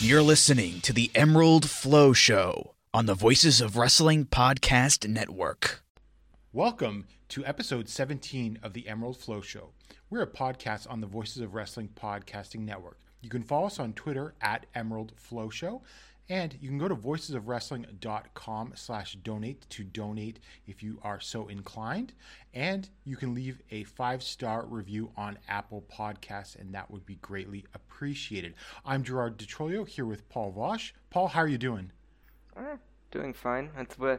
You're listening to the Emerald Flow Show on the Voices of Wrestling Podcast Network. Welcome to episode 17 of the Emerald Flow Show. We're a podcast on the Voices of Wrestling Podcasting Network. You can follow us on Twitter at Emerald Flow Show, and you can go to voicesofwrestling.com/donate to donate if you are so inclined. And you can leave a 5-star review on Apple Podcasts, and that would be greatly appreciated. I'm Gerard DiTrolio here with Paul Vosch. Paul, how are you doing? Doing fine. We're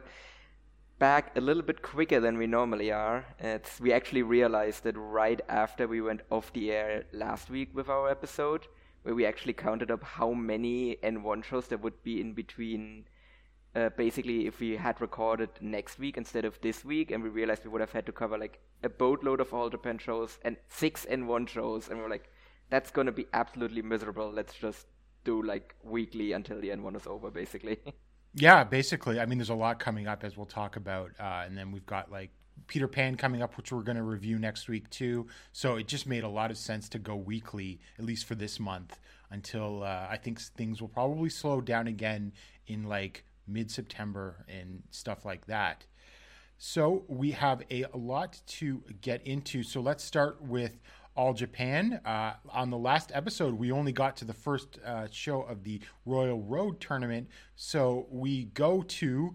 back a little bit quicker than we normally are. We actually realized that right after we went off the air last week with our episode, where we actually counted up how many N1 shows there would be in between, basically if we had recorded next week instead of this week, and we realized we would have had to cover like a boatload of All Japan shows and 6 N1 shows, and we were like, that's going to be absolutely miserable. Let's just do like weekly until the N1 is over, basically. Yeah, basically. I mean, there's a lot coming up, as we'll talk about, and then we've got like Peter Pan coming up, which we're going to review next week too. So it just made a lot of sense to go weekly, at least for this month, until I think things will probably slow down again in like mid-September and stuff like that. So we have a lot to get into. So let's start with All Japan. On the last episode, we only got to the first show of the Royal Road Tournament. So we go to...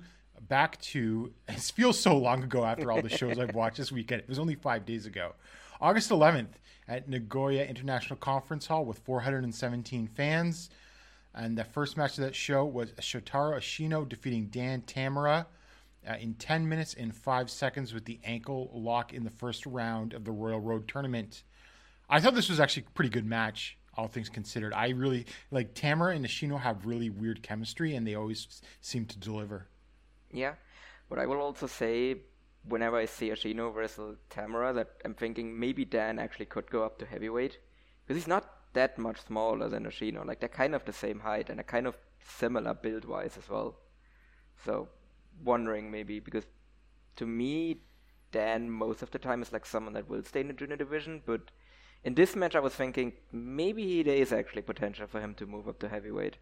back to, it feels so long ago after all the shows I've watched this weekend. It was only 5 days ago. August 11th at Nagoya International Conference Hall with 417 fans. And the first match of that show was Shotaro Ashino defeating Dan Tamura in 10 minutes and 5 seconds with the ankle lock in the first round of the Royal Road Tournament. I thought this was actually a pretty good match, all things considered. I really, like, Tamura and Ashino have really weird chemistry, and they always seem to deliver. Yeah, but I will also say, whenever I see Ashino versus Tamura, that I'm thinking maybe Dan actually could go up to heavyweight, because he's not that much smaller than Ashino. Like, they're kind of the same height and they're kind of similar build-wise as well. So, wondering maybe, because to me, Dan most of the time is like someone that will stay in the junior division, but in this match I was thinking maybe there is actually potential for him to move up to heavyweight.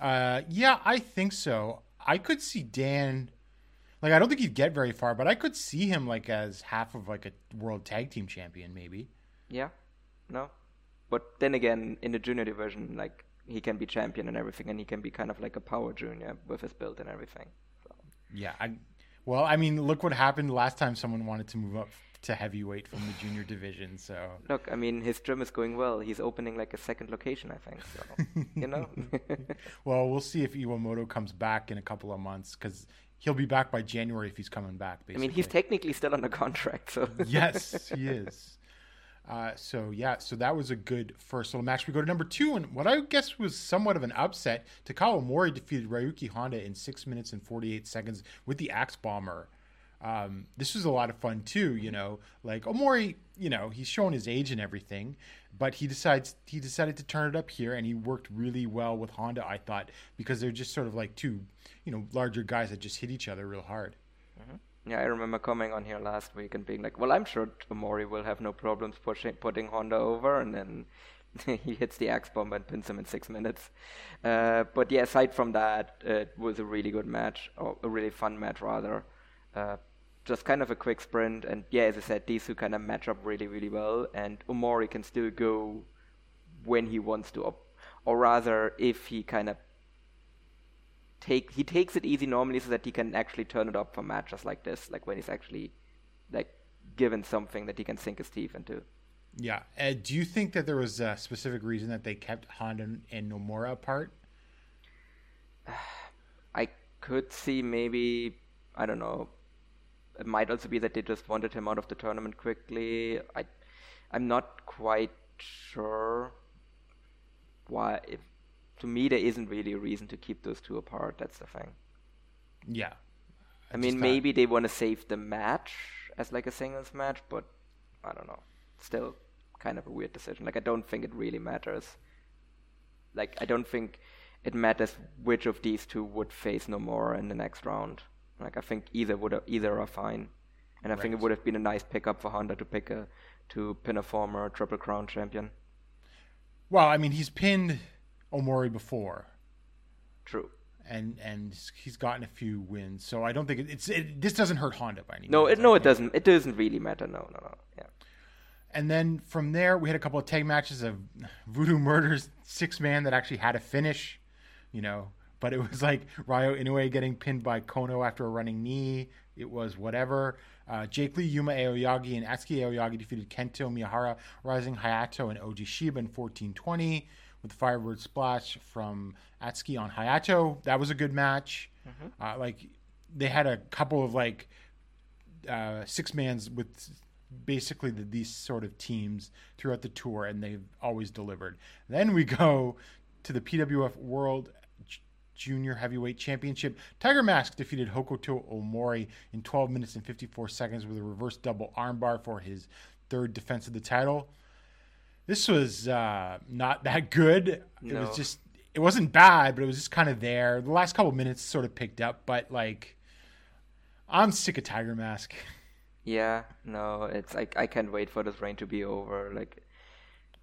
Yeah, I think so. I could see Dan, like, I don't think he'd get very far, but I could see him, like, as half of, like, a world tag team champion, maybe. Yeah. No. But then again, in the junior division, like, he can be champion and everything, and he can be kind of like a power junior with his build and everything. So. Yeah. Well, I mean, look what happened last time someone wanted to move up to heavyweight from the junior division. So look, I mean, his gym is going well. He's opening like a second location, I think. So, you know. Well, we'll see if Iwamoto comes back in a couple of months, because he'll be back by January if he's coming back. Basically. I mean, he's technically still under contract. So yes, he is. So that was a good first little match. We go to number 2, and what I guess was somewhat of an upset. Takao Omori defeated Ryuki Honda in 6 minutes and 48 seconds with the Axe Bomber. This was a lot of fun too, you know, like Omori, you know, he's shown his age and everything, but he decided to turn it up here, and he worked really well with Honda, I thought, because they're just sort of like two, you know, larger guys that just hit each other real hard. Mm-hmm. Yeah, I remember coming on here last week and being like, well, I'm sure Omori will have no problems putting Honda over, and then he hits the Axe Bomb and pins him in 6 minutes. But yeah, aside from that, it was a really good match, or a really fun match rather. Just kind of a quick sprint, and yeah, as I said, these two kind of match up really, really well, and Omori can still go when he wants to, or rather, if he kind of takes it easy normally, so that he can actually turn it up for matches like this, like when he's actually like given something that he can sink his teeth into. Yeah. Do you think that there was a specific reason that they kept Honda and Nomura apart? I could see maybe, I don't know. It might also be that they just wanted him out of the tournament quickly. I'm not quite sure why. To me, there isn't really a reason to keep those two apart. That's the thing. Yeah. I mean, maybe they want to save the match as like a singles match, but I don't know. Still kind of a weird decision. Like, I don't think it really matters. Like, I don't think it matters which of these two would face Nomura in the next round. Like, I think either are fine. And I think it would have been a nice pickup for Honda to pin a former Triple Crown champion. Well, I mean, he's pinned Omori before. True. And he's gotten a few wins, so I don't think this doesn't hurt Honda by any means. No, it doesn't. It doesn't really matter. No. Yeah. And then from there, we had a couple of tag matches of Voodoo Murders 6-man that actually had a finish, you know. But it was like Ryo Inoue getting pinned by Kenoh after a running knee. It was whatever. Jake Lee, Yuma Aoyagi, and Atsuki Aoyagi defeated Kento Miyahara, Rising Hayato, and Oji Shiba in 14:20 with the Firebird Splash from Atsuki on Hayato. That was a good match. Mm-hmm. They had a couple of six-mans with basically these sort of teams throughout the tour, and they've always delivered. Then we go to the PWF World Junior Heavyweight Championship. Tiger Mask defeated Hokuto Omori in 12 minutes and 54 seconds with a reverse double armbar for his third defense of the title. This was not that good. No. It wasn't bad, but it was just kind of there. The last couple of minutes sort of picked up, but I'm sick of Tiger Mask. Yeah, no, it's I can't wait for this reign to be over.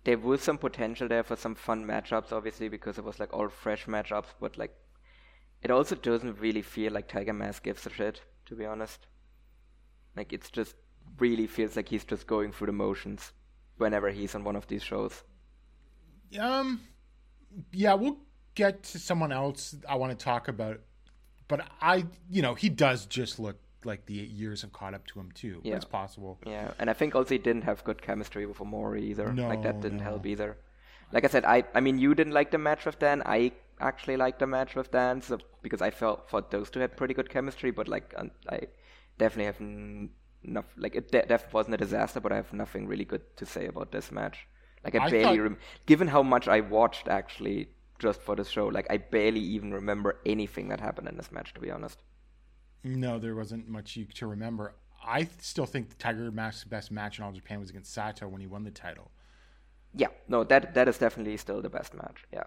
There was some potential there for some fun matchups, obviously, because it was all fresh matchups, but it also doesn't really feel like Tiger Mask gives a shit, to be honest. It's just really feels like he's just going through the motions whenever he's on one of these shows. Yeah, we'll get to someone else I want to talk about, but he does just look like the 8 years have caught up to him too. Yeah. That's possible. Yeah, and I think also he didn't have good chemistry with Omori either. No, that didn't help either. Like I said, I mean, you didn't like the match with Dan. I actually liked the match with Dan, so, because I thought those two had pretty good chemistry. But I definitely have enough. It definitely wasn't a disaster, but I have nothing really good to say about this match. Given how much I watched actually just for the show, I barely even remember anything that happened in this match, to be honest. No, there wasn't much to remember. I still think Tiger Mask's best match in All Japan was against Sato when he won the title. Yeah, no, that is definitely still the best match. Yeah,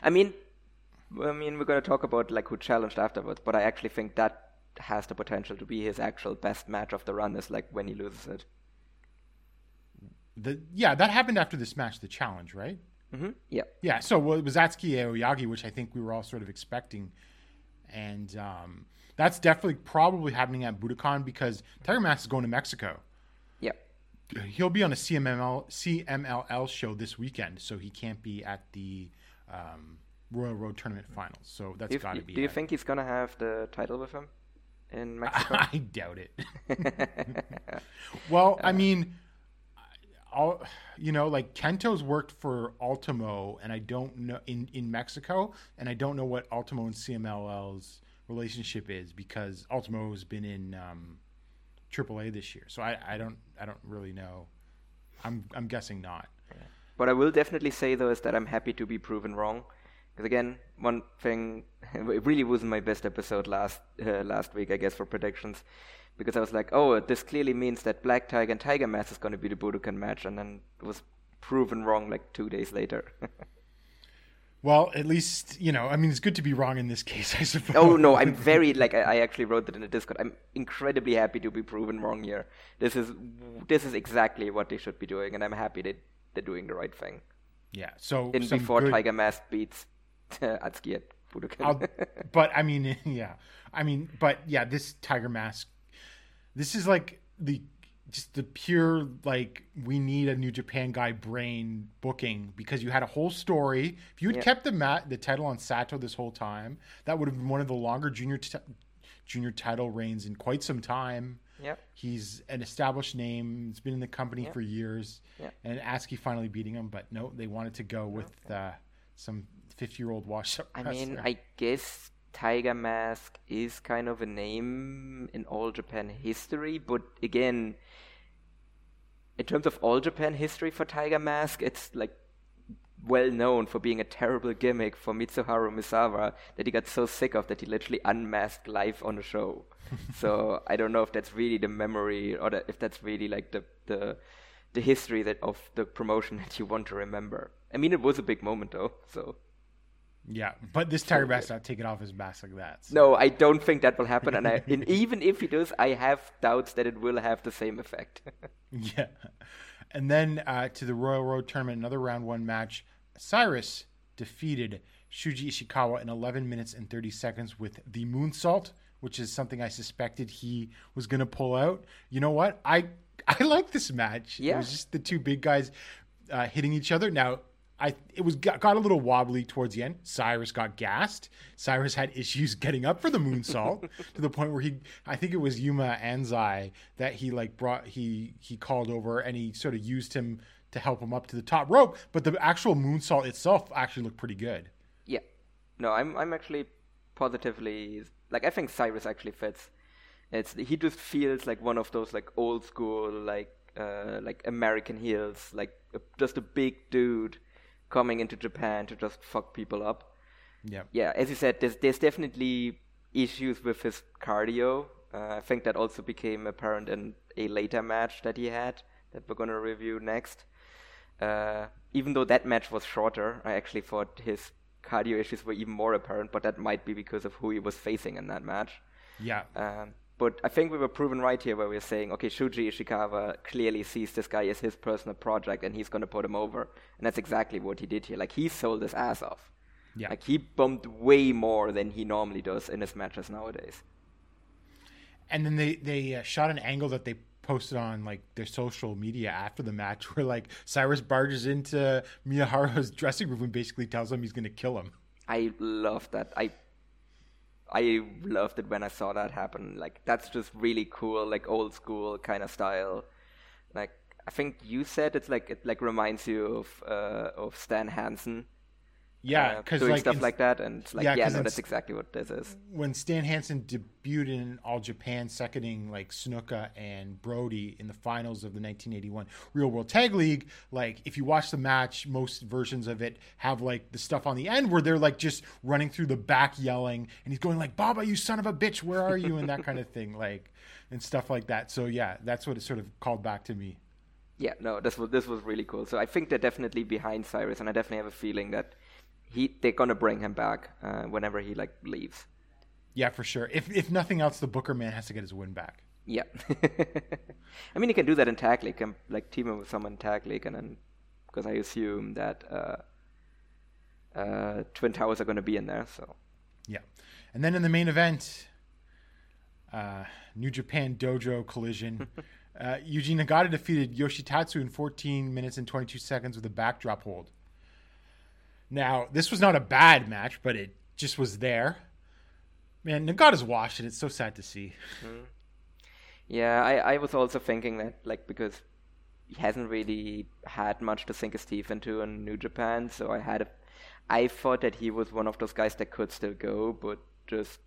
I mean, we're going to talk about who challenged afterwards, but I actually think that has the potential to be his actual best match of the run. Is when he loses it. That happened after this match, the challenge, right? Mm-hmm. Yeah. Yeah. So it was Atsuki Aoyagi, which I think we were all sort of expecting, and. That's definitely probably happening at Budokan because Tiger Mask is going to Mexico. Yep. he'll be on a CMLL show this weekend, so he can't be at the Royal Road Tournament Finals. So that's got to be. Do you think he's gonna have the title with him in Mexico? I doubt it. Well, I mean, like Kento's worked for Ultimo, and I don't know in Mexico, and I don't know what Ultimo and CMLL's relationship is, because Ultimo has been in AAA this year, so I don't really know. I'm guessing not. Yeah. What I will definitely say though is that I'm happy to be proven wrong, because again, one thing, it really wasn't my best episode last week, I guess, for predictions, because I was like, oh, this clearly means that Black Tiger and Tiger Mask is going to be the Budokan match, and then it was proven wrong like 2 days later. Well, at least, I mean, it's good to be wrong in this case, I suppose. Oh, no, I'm very, I actually wrote that in the Discord. I'm incredibly happy to be proven wrong here. This is exactly what they should be doing, and I'm happy that they're doing the right thing. Yeah, so... Tiger Mask beats Atsuki at Budokan. But, I mean, yeah. I mean, but, yeah, this Tiger Mask... This is, the pure, we need a New Japan guy brain booking, because you had a whole story. If you had kept the title on Sato this whole time, that would have been one of the longer junior title reigns in quite some time. Yep. He's an established name. He's been in the company for years. Yep. And Atsuki finally beating him, but no, they wanted to go with some 50-year-old washed-up wrestler. I mean, I guess Tiger Mask is kind of a name in All Japan history, but again... In terms of All Japan history for Tiger Mask, it's well known for being a terrible gimmick for Mitsuharu Misawa that he got so sick of that he literally unmasked live on the show. So I don't know if that's really the memory or if that's really the history of the promotion that you want to remember. I mean, it was a big moment though. So yeah, but this Tiger Mask not taking off his mask like that. So. No, I don't think that will happen, and even if he does, I have doubts that it will have the same effect. Yeah, and then to the Royal Road Tournament, another round one match. Cyrus defeated Shuji Ishikawa in 11 minutes and 30 seconds with the moonsault, which is something I suspected he was going to pull out. You know what? I like this match. Yeah. It was just the two big guys hitting each other. Now, it got a little wobbly towards the end. Cyrus got gassed. Cyrus had issues getting up for the moonsault to the point where I think it was Yuma Anzai that he called over, and he sort of used him to help him up to the top rope. But the actual moonsault itself actually looked pretty good. Yeah, no, I'm actually positively I think Cyrus actually fits. He just feels like one of those old school American heels, just a big dude coming into Japan to just fuck people up. Yeah. Yeah, as you said, there's definitely issues with his cardio. I think that also became apparent in a later match that he had that we're going to review next. Even though that match was shorter, I actually thought his cardio issues were even more apparent, but that might be because of who he was facing in that match. Yeah. But I think we were proven right here where we were saying, okay, Shuji Ishikawa clearly sees this guy as his personal project and he's going to put him over. And that's exactly what he did here. He sold his ass off. Yeah. He bumped way more than he normally does in his matches nowadays. And then they shot an angle that they posted on their social media after the match where Cyrus barges into Miyahara's dressing room and basically tells him he's going to kill him. I love that. I loved it when I saw that happen. That's just really cool, old school kind of style. I think you said it reminds you of Stan Hansen. Yeah, because doing stuff like that, and that's exactly what this is. When Stan Hansen debuted in All Japan, seconding Snuka and Brody in the finals of the 1981 Real World Tag League, if you watch the match, most versions of it have the stuff on the end where they're just running through the back yelling, and he's going "Baba, you son of a bitch, where are you?" and that kind of thing, and stuff like that. So yeah, that's what it sort of called back to me. Yeah, no, this was really cool. So I think they're definitely behind Cyrus, and I definitely have a feeling that they're gonna bring him back whenever he leaves. Yeah, for sure. If nothing else, the Booker man has to get his win back. Yeah. I mean, he can do that in Tag League, and team him with someone in Tag League, and then because I assume that Twin Towers are gonna be in there. So. Yeah, and then in the main event, New Japan Dojo Collision. Yuji Nagata defeated Yoshitatsu in 14 minutes and 22 seconds with a backdrop hold. Now, this was not a bad match, but it just was there. Man, Nagata's washed, and it's so sad to see. Mm. Yeah, I was also thinking that, like, because he hasn't really had much to sink his teeth into in New Japan, so I thought that he was one of those guys that could still go, but just,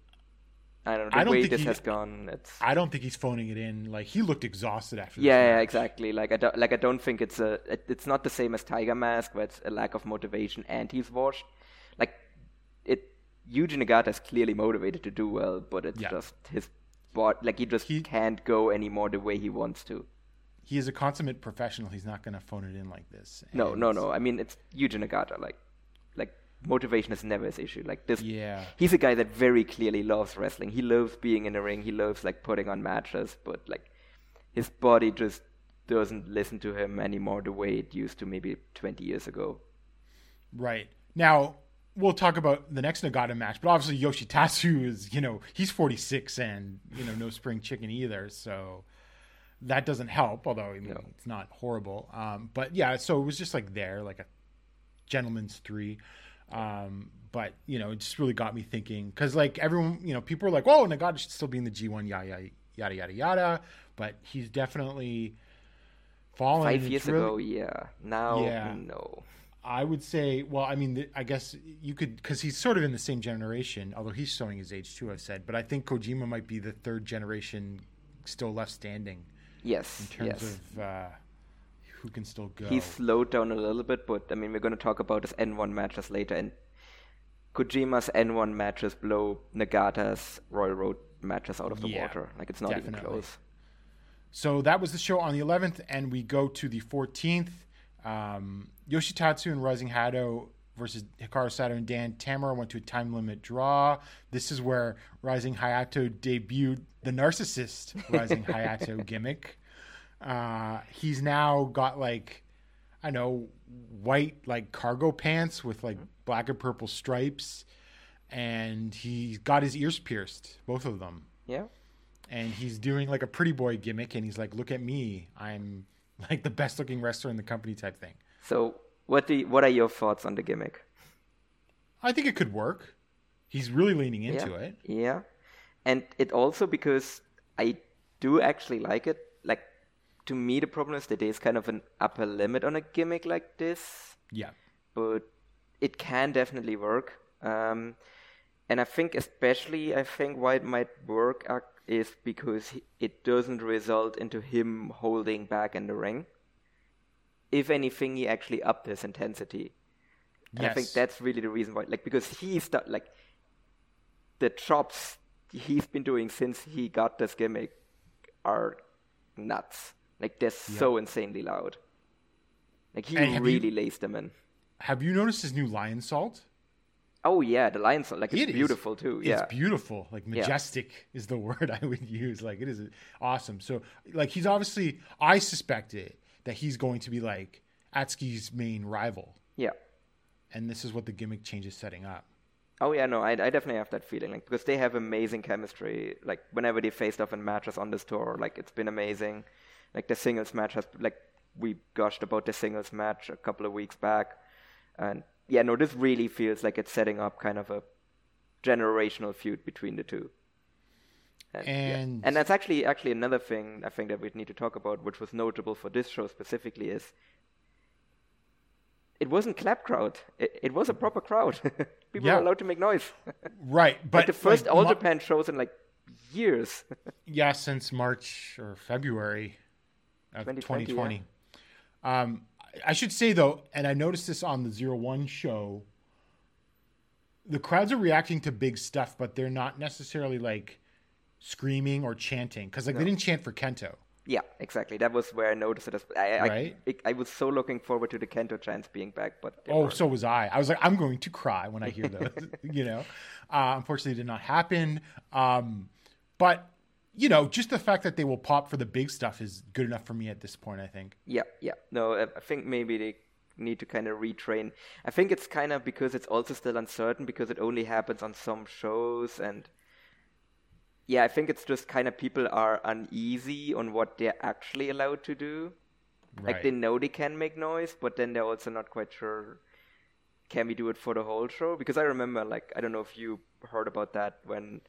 I don't know, the way this has gone, it's... I don't think he's phoning it in. Like, he looked exhausted after this. Yeah, exactly. Like, I don't think it's not the same as Tiger Mask, where it's a lack of motivation and he's washed. Like, Yuji Nagata is clearly motivated to do well, but it's just his body, like, he can't go anymore the way he wants to. He is a consummate professional. He's not going to phone it in like this. And no. I mean, it's Yuji Nagata, like, motivation is never his issue. Like this, he's a guy that very clearly loves wrestling. He loves being in the ring. He loves, like, putting on matches, but, like, his body just doesn't listen to him anymore the way it used to maybe 20 years ago. Right. Now, we'll talk about the next Nagata match, but obviously Yoshitatsu is, he's 46 and, no spring chicken either, so that doesn't help, although, it's not horrible. But, so it was just, like, there, like a gentleman's three. But, it just really got me thinking, because, like, everyone, people were like, oh, Nagata should still be in the G1, yada, yada, yada, but he's definitely fallen. 5 years ago, yeah. Now, no. I would say, well, I mean, I guess you could, because he's sort of in the same generation, although he's showing his age too, I've said. But I think Kojima might be the third generation still left standing. Yes. In terms of who can still go. He slowed down a little bit, but I mean, we're going to talk about his N1 matches later. And Kojima's N1 matches blow Nagata's Royal Road matches out of the water. Like, it's not even close. So that was the show on the 11th, and we go to the 14th. Yoshitatsu and Rising Hato versus Hikaru Sato and Dan Tamura went to a time limit draw. This is where Rising Hayato debuted the narcissist Rising Hayato gimmick. He's now got, like, I don't know, white, like, cargo pants with, like, black and purple stripes, and he's got his ears pierced, both of them. Yeah. And he's doing, like, a pretty boy gimmick, and he's like, look at me, I'm like the best looking wrestler in the company type thing. So what are your thoughts on the gimmick? I think it could work. He's really leaning into it. Yeah. And it also, because I do actually like it. Like, to me, the problem is that there's kind of an upper limit on a gimmick like this. Yeah. But it can definitely work. And I think especially why it might work is because it doesn't result into him holding back in the ring. If anything, he actually upped his intensity. Yes. And I think that's really the reason why, like, because he's like, the chops he's been doing since he got this gimmick are nuts. Like, they're so insanely loud. Like, he really lays them in. Have you noticed his new lion salt? Oh, yeah, the lion salt. Like, it's beautiful, too. Yeah. It's beautiful. Like, majestic is the word I would use. Like, it is awesome. So, like, he's obviously, I suspect that he's going to be, like, Atsuki's main rival. Yeah. And this is what the gimmick change is setting up. Oh, yeah, no, I definitely have that feeling. Like, because they have amazing chemistry. Like, whenever they faced off in matches on this tour, like, it's been amazing. Like, the singles match has, like, we gushed about the singles match a couple of weeks back. And, yeah, no, this really feels like it's setting up kind of a generational feud between the two. And that's actually another thing I think that we need to talk about, which was notable for this show specifically, is it wasn't clap crowd. It was a proper crowd. People were allowed to make noise. Right. But like the first All Japan shows in, like, years. Yeah, since March or February of 2020. Yeah. I should say, though, and I noticed this on the 01 show, the crowds are reacting to big stuff, but they're not necessarily, like, screaming or chanting. Because, like, they didn't chant for Kento. Yeah, exactly. That was where I noticed it. Right? I was so looking forward to the Kento chants being back. But so was I. I was like, I'm going to cry when I hear those, Unfortunately, it did not happen. But, just the fact that they will pop for the big stuff is good enough for me at this point, I think. Yeah. No, I think maybe they need to kind of retrain. I think it's kind of because it's also still uncertain because it only happens on some shows. And Yeah, I think it's just kind of people are uneasy on what they're actually allowed to do. Right. Like, they know they can make noise, but then they're also not quite sure, can we do it for the whole show? Because I remember, like, I don't know if you heard about that, when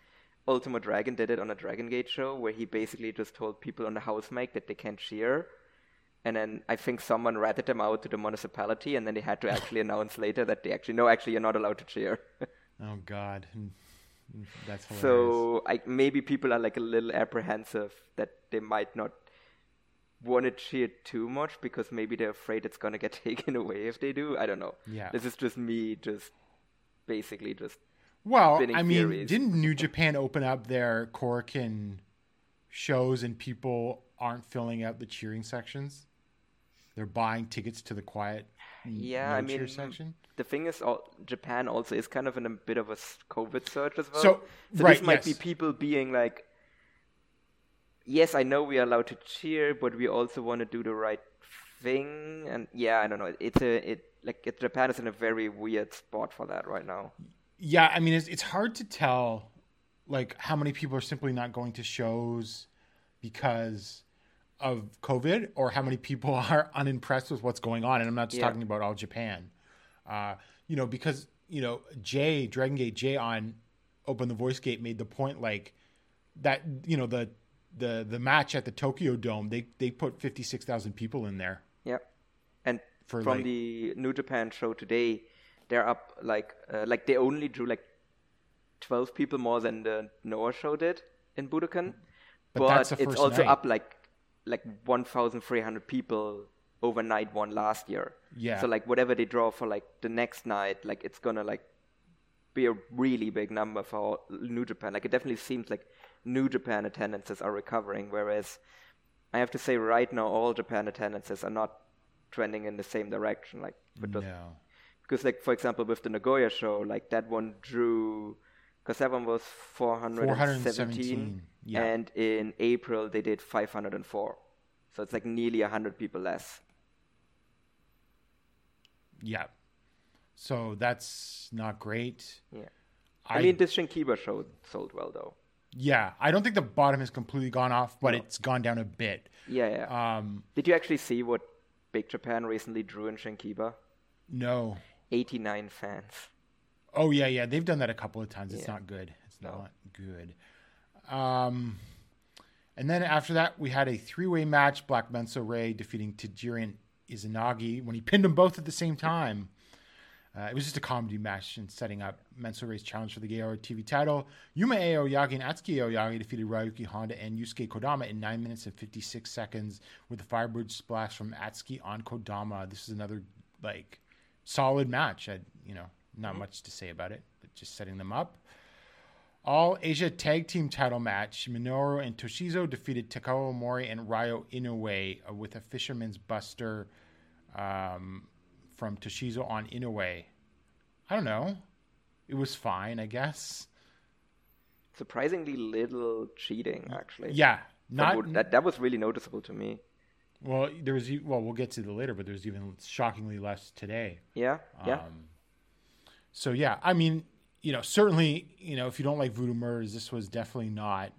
Ultimo Dragon did it on a Dragon Gate show, where he basically just told people on the house mic that they can't cheer. And then I think someone ratted them out to the municipality, and then they had to actually announce later that they actually, no, actually, you're not allowed to cheer. Oh, God. That's hilarious. So maybe people are like a little apprehensive that they might not want to cheer too much because maybe they're afraid it's going to get taken away if they do. I don't know. Yeah. This is just me just basically just spinning theories. Didn't New Japan open up their Korakuen shows and people aren't filling out the cheering sections? They're buying tickets to the quiet cheer section. The thing is, Japan also is kind of in a bit of a COVID surge as well. So right, this might be people being like, yes, I know we are allowed to cheer, but we also want to do the right thing. And yeah, I don't know. Japan is in a very weird spot for that right now. Yeah, I mean, it's hard to tell, like, how many people are simply not going to shows because of COVID, or how many people are unimpressed with what's going on. And I'm not just talking about All Japan. Because, Jay, Dragon Gate Jay on Open the Voice Gate made the point, like, that, the match at the Tokyo Dome, they put 56,000 people in there. Yep. And from the New Japan show today, they're up, like they only drew, like, 12 people more than the Noah show did in Budokan. But that's the first it's also night. Up, like 1,300 people over night one last year. Yeah. So like whatever they draw for like the next night, like it's gonna like be a really big number for New Japan. Like it definitely seems like New Japan attendances are recovering, whereas I have to say right now All Japan attendances are not trending in the same direction. Like because like for example with the Nagoya show, like that one drew because that one was 417. Yeah. And in April they did 504. So it's like nearly 100 people less. Yeah. So that's not great. Yeah. I mean, this Shinkiba show sold well, though. Yeah. I don't think the bottom has completely gone off, but it's gone down a bit. Yeah, yeah. Did you actually see what Big Japan recently drew in Shinkiba? No. 89 fans. Oh, yeah, yeah. They've done that a couple of times. It's not good. It's not good. And then after that, we had a three-way match, Black Mensa Ray defeating Tajiri Izanagi when he pinned them both at the same time. It was just a comedy match and setting up Mensa Ray's challenge for the Gayora TV title. Yuma Aoyagi and Atsuki Aoyagi defeated Ryuki Honda and Yusuke Kodama in 9 minutes and 56 seconds with a Firebird splash from Atsuki on Kodama. This is another, like, solid match. Not much to say about it, but just setting them up. All Asia Tag Team title match, Minoru and Toshizo defeated Takao Omori and Ryo Inoue with a Fisherman's Buster from Toshizo on Inoue. I don't know. It was fine, I guess. Surprisingly little cheating, actually. Yeah. That was really noticeable to me. Well, we'll get to it later, but there's even shockingly less today. Yeah, yeah. So, yeah, I mean... certainly, if you don't like Voodoo Murders, this was definitely not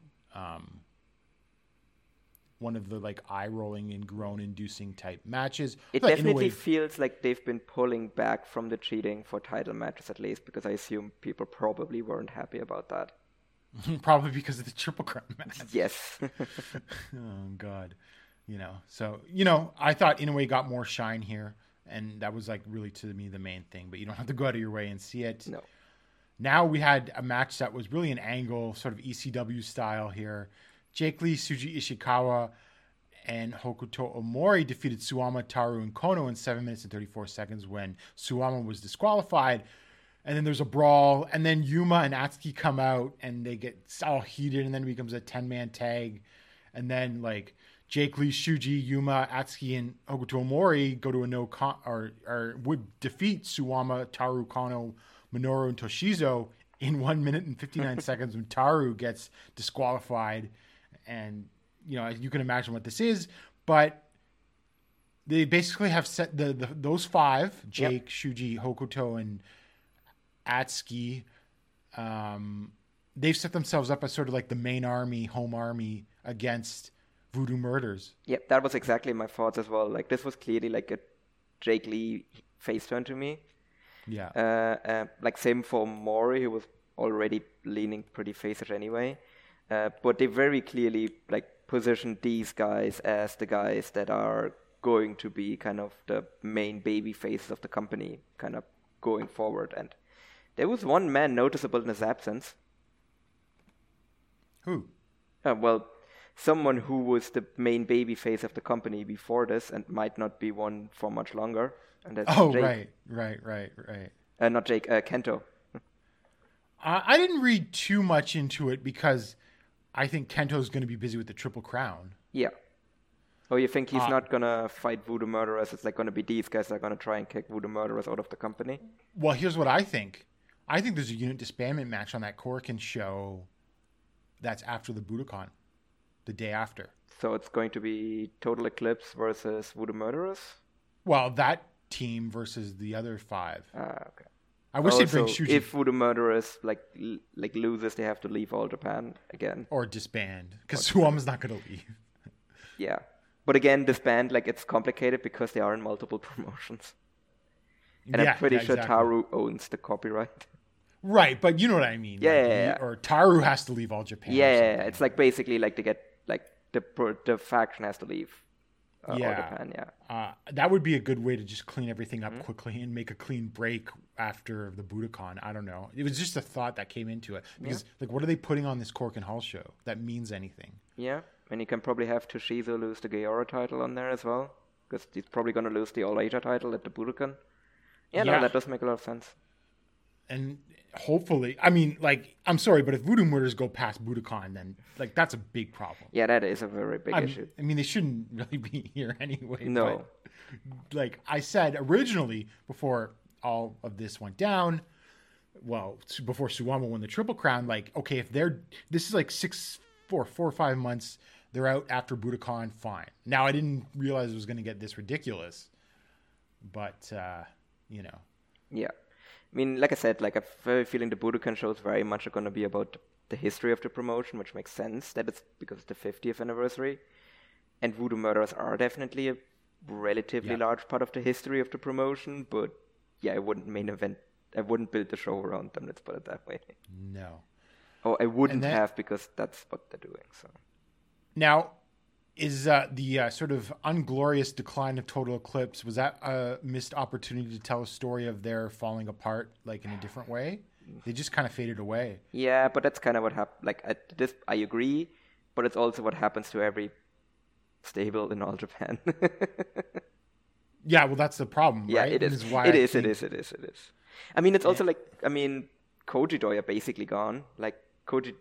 one of the like eye-rolling and groan-inducing type matches. It definitely feels like they've been pulling back from the cheating for title matches at least, because I assume people probably weren't happy about that. Probably because of the Triple Crown match. Yes. Oh, God. I thought Inoue got more shine here, and that was like really to me the main thing, but you don't have to go out of your way and see it. No. Now we had a match that was really an angle, sort of ECW style here. Jake Lee, Tsuji Ishikawa, and Hokuto Omori defeated Suwama, Taru, and Kono in 7 minutes and 34 seconds when Suwama was disqualified. And then there's a brawl. And then Yuma and Atsuki come out, and they get all heated, and then it becomes a 10-man tag. And then, like, Jake Lee, Shuji, Yuma, Atsuki, and Hokuto Omori go to a would defeat Suwama, Taru, Kono, Minoru and Toshizo in 1 minute and 59 seconds when Taru gets disqualified. And, you can imagine what this is. But they basically have set those five, Jake, Shuji, Hokuto, and Atsuki, they've set themselves up as sort of like the main army, home army against Voodoo Murders. Yep, that was exactly my thoughts as well. Like, this was clearly like a Jake Lee face turn to me. Yeah. Like, same for Mori, who was already leaning pretty face-ish anyway. But they very clearly like positioned these guys as the guys that are going to be kind of the main baby faces of the company, kind of going forward. And there was one man noticeable in his absence. Who? Well, someone who was the main baby face of the company before this and might not be one for much longer. And that's Jake. Right. Not Jake, Kento. I didn't read too much into it because I think Kento's going to be busy with the Triple Crown. Yeah. Oh, you think he's not going to fight Voodoo Murderers? It's like going to be these guys that are going to try and kick Voodoo Murderers out of the company? Well, here's what I think. I think there's a unit disbandment match on that Korakuen show that's after the Budokan, the day after. So it's going to be Total Eclipse versus Voodoo Murderers? Well, that team versus the other five. Okay. I wish they'd bring Shuji. If Voodoo Murderers like loses, they have to leave All Japan again. Or disband, because Suwama's not going to leave. Yeah. But again, disband, like, it's complicated because they are in multiple promotions. And yeah, I'm pretty sure exactly. Taru owns the copyright. Right, but you know what I mean. Yeah. Or Taru has to leave All Japan. Yeah. It's like basically like they get, like, the faction has to leave. All Japan, yeah. That would be a good way to just clean everything up quickly and make a clean break after the Budokan. I don't know. It was just a thought that came into it. Because, like, what are they putting on this Korakuen Hall show that means anything? Yeah, and you can probably have Toshizo lose the Gayora title on there as well. Because he's probably going to lose the All Asia title at the Budokan. Yeah, no, that does make a lot of sense. And hopefully, I mean, like, I'm sorry, but if Voodoo Murders go past Budokan, then, like, that's a big problem. Yeah, that is a very big issue. I mean, they shouldn't really be here anyway. No. But, like I said, originally, before all of this went down, well, before Suwama won the Triple Crown, like, okay, if they're, this is like 4 or 5 months, they're out after Budokan, fine. Now, I didn't realize it was going to get this ridiculous, but, you know. Yeah. I mean, like I said, like, I have a feeling the Budokan shows very much are going to be about the history of the promotion, which makes sense that it's because it's the 50th anniversary. And Voodoo Murders are definitely a relatively large part of the history of the promotion. But yeah, I wouldn't main event. I wouldn't build the show around them. Let's put it that way. No. Oh, I wouldn't have, because that's what they're doing. So now, is the sort of unglorious decline of Total Eclipse, was that a missed opportunity to tell a story of their falling apart, like, in a different way? They just kind of faded away. Yeah, but that's kind of what happened. Like, I agree, but it's also what happens to every stable in All Japan. Yeah, well, that's the problem, right? Yeah, it is. It is. I mean, it's also like, I mean, Koji Doi are basically gone. Like, Koji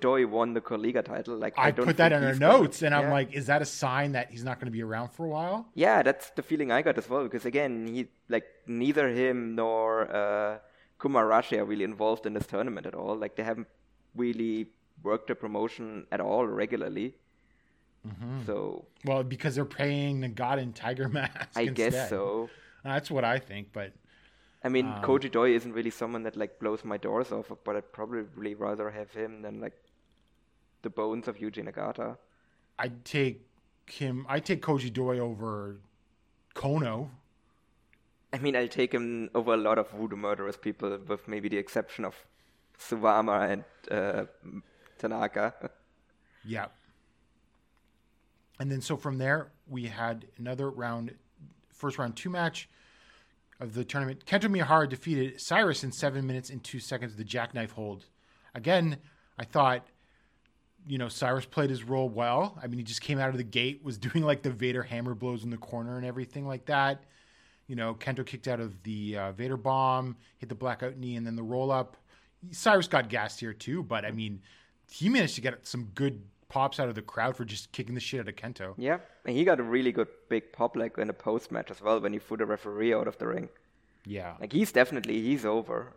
Doi won the Kolliga title. Like, I don't put that in our notes, and I'm like, is that a sign that he's not going to be around for a while? Yeah, that's the feeling I got as well, because again, he, like, neither him nor Kumarashi are really involved in this tournament at all. Like, they haven't really worked the promotion at all regularly. Mm-hmm. So, well, because they're paying Nagata and Tiger Mask instead, I guess so. That's what I think, but I mean, Koji Doi isn't really someone that, like, blows my doors off, but I'd probably rather have him than, like, the bones of Yuji Nagata. I'd take Koji Doi over Kono. I mean, I'll take him over a lot of Voodoo Murderers people, with maybe the exception of Suwama and Tanaka. Yeah. And then, so from there, we had another round, first round 2 match of the tournament. Kento Miyahara defeated Cyrus in 7 minutes and 2 seconds with the jackknife hold. Again, I thought, you know, Cyrus played his role well. I mean, he just came out of the gate, was doing, like, the Vader hammer blows in the corner and everything like that. You know, Kento kicked out of the Vader bomb, hit the blackout knee, and then the roll up. Cyrus got gassed here too, but I mean, he managed to get some good pops out of the crowd for just kicking the shit out of Kento. Yeah, and he got a really good big pop, like, in a post match as well, when he threw the referee out of the ring. Yeah, like, he's over.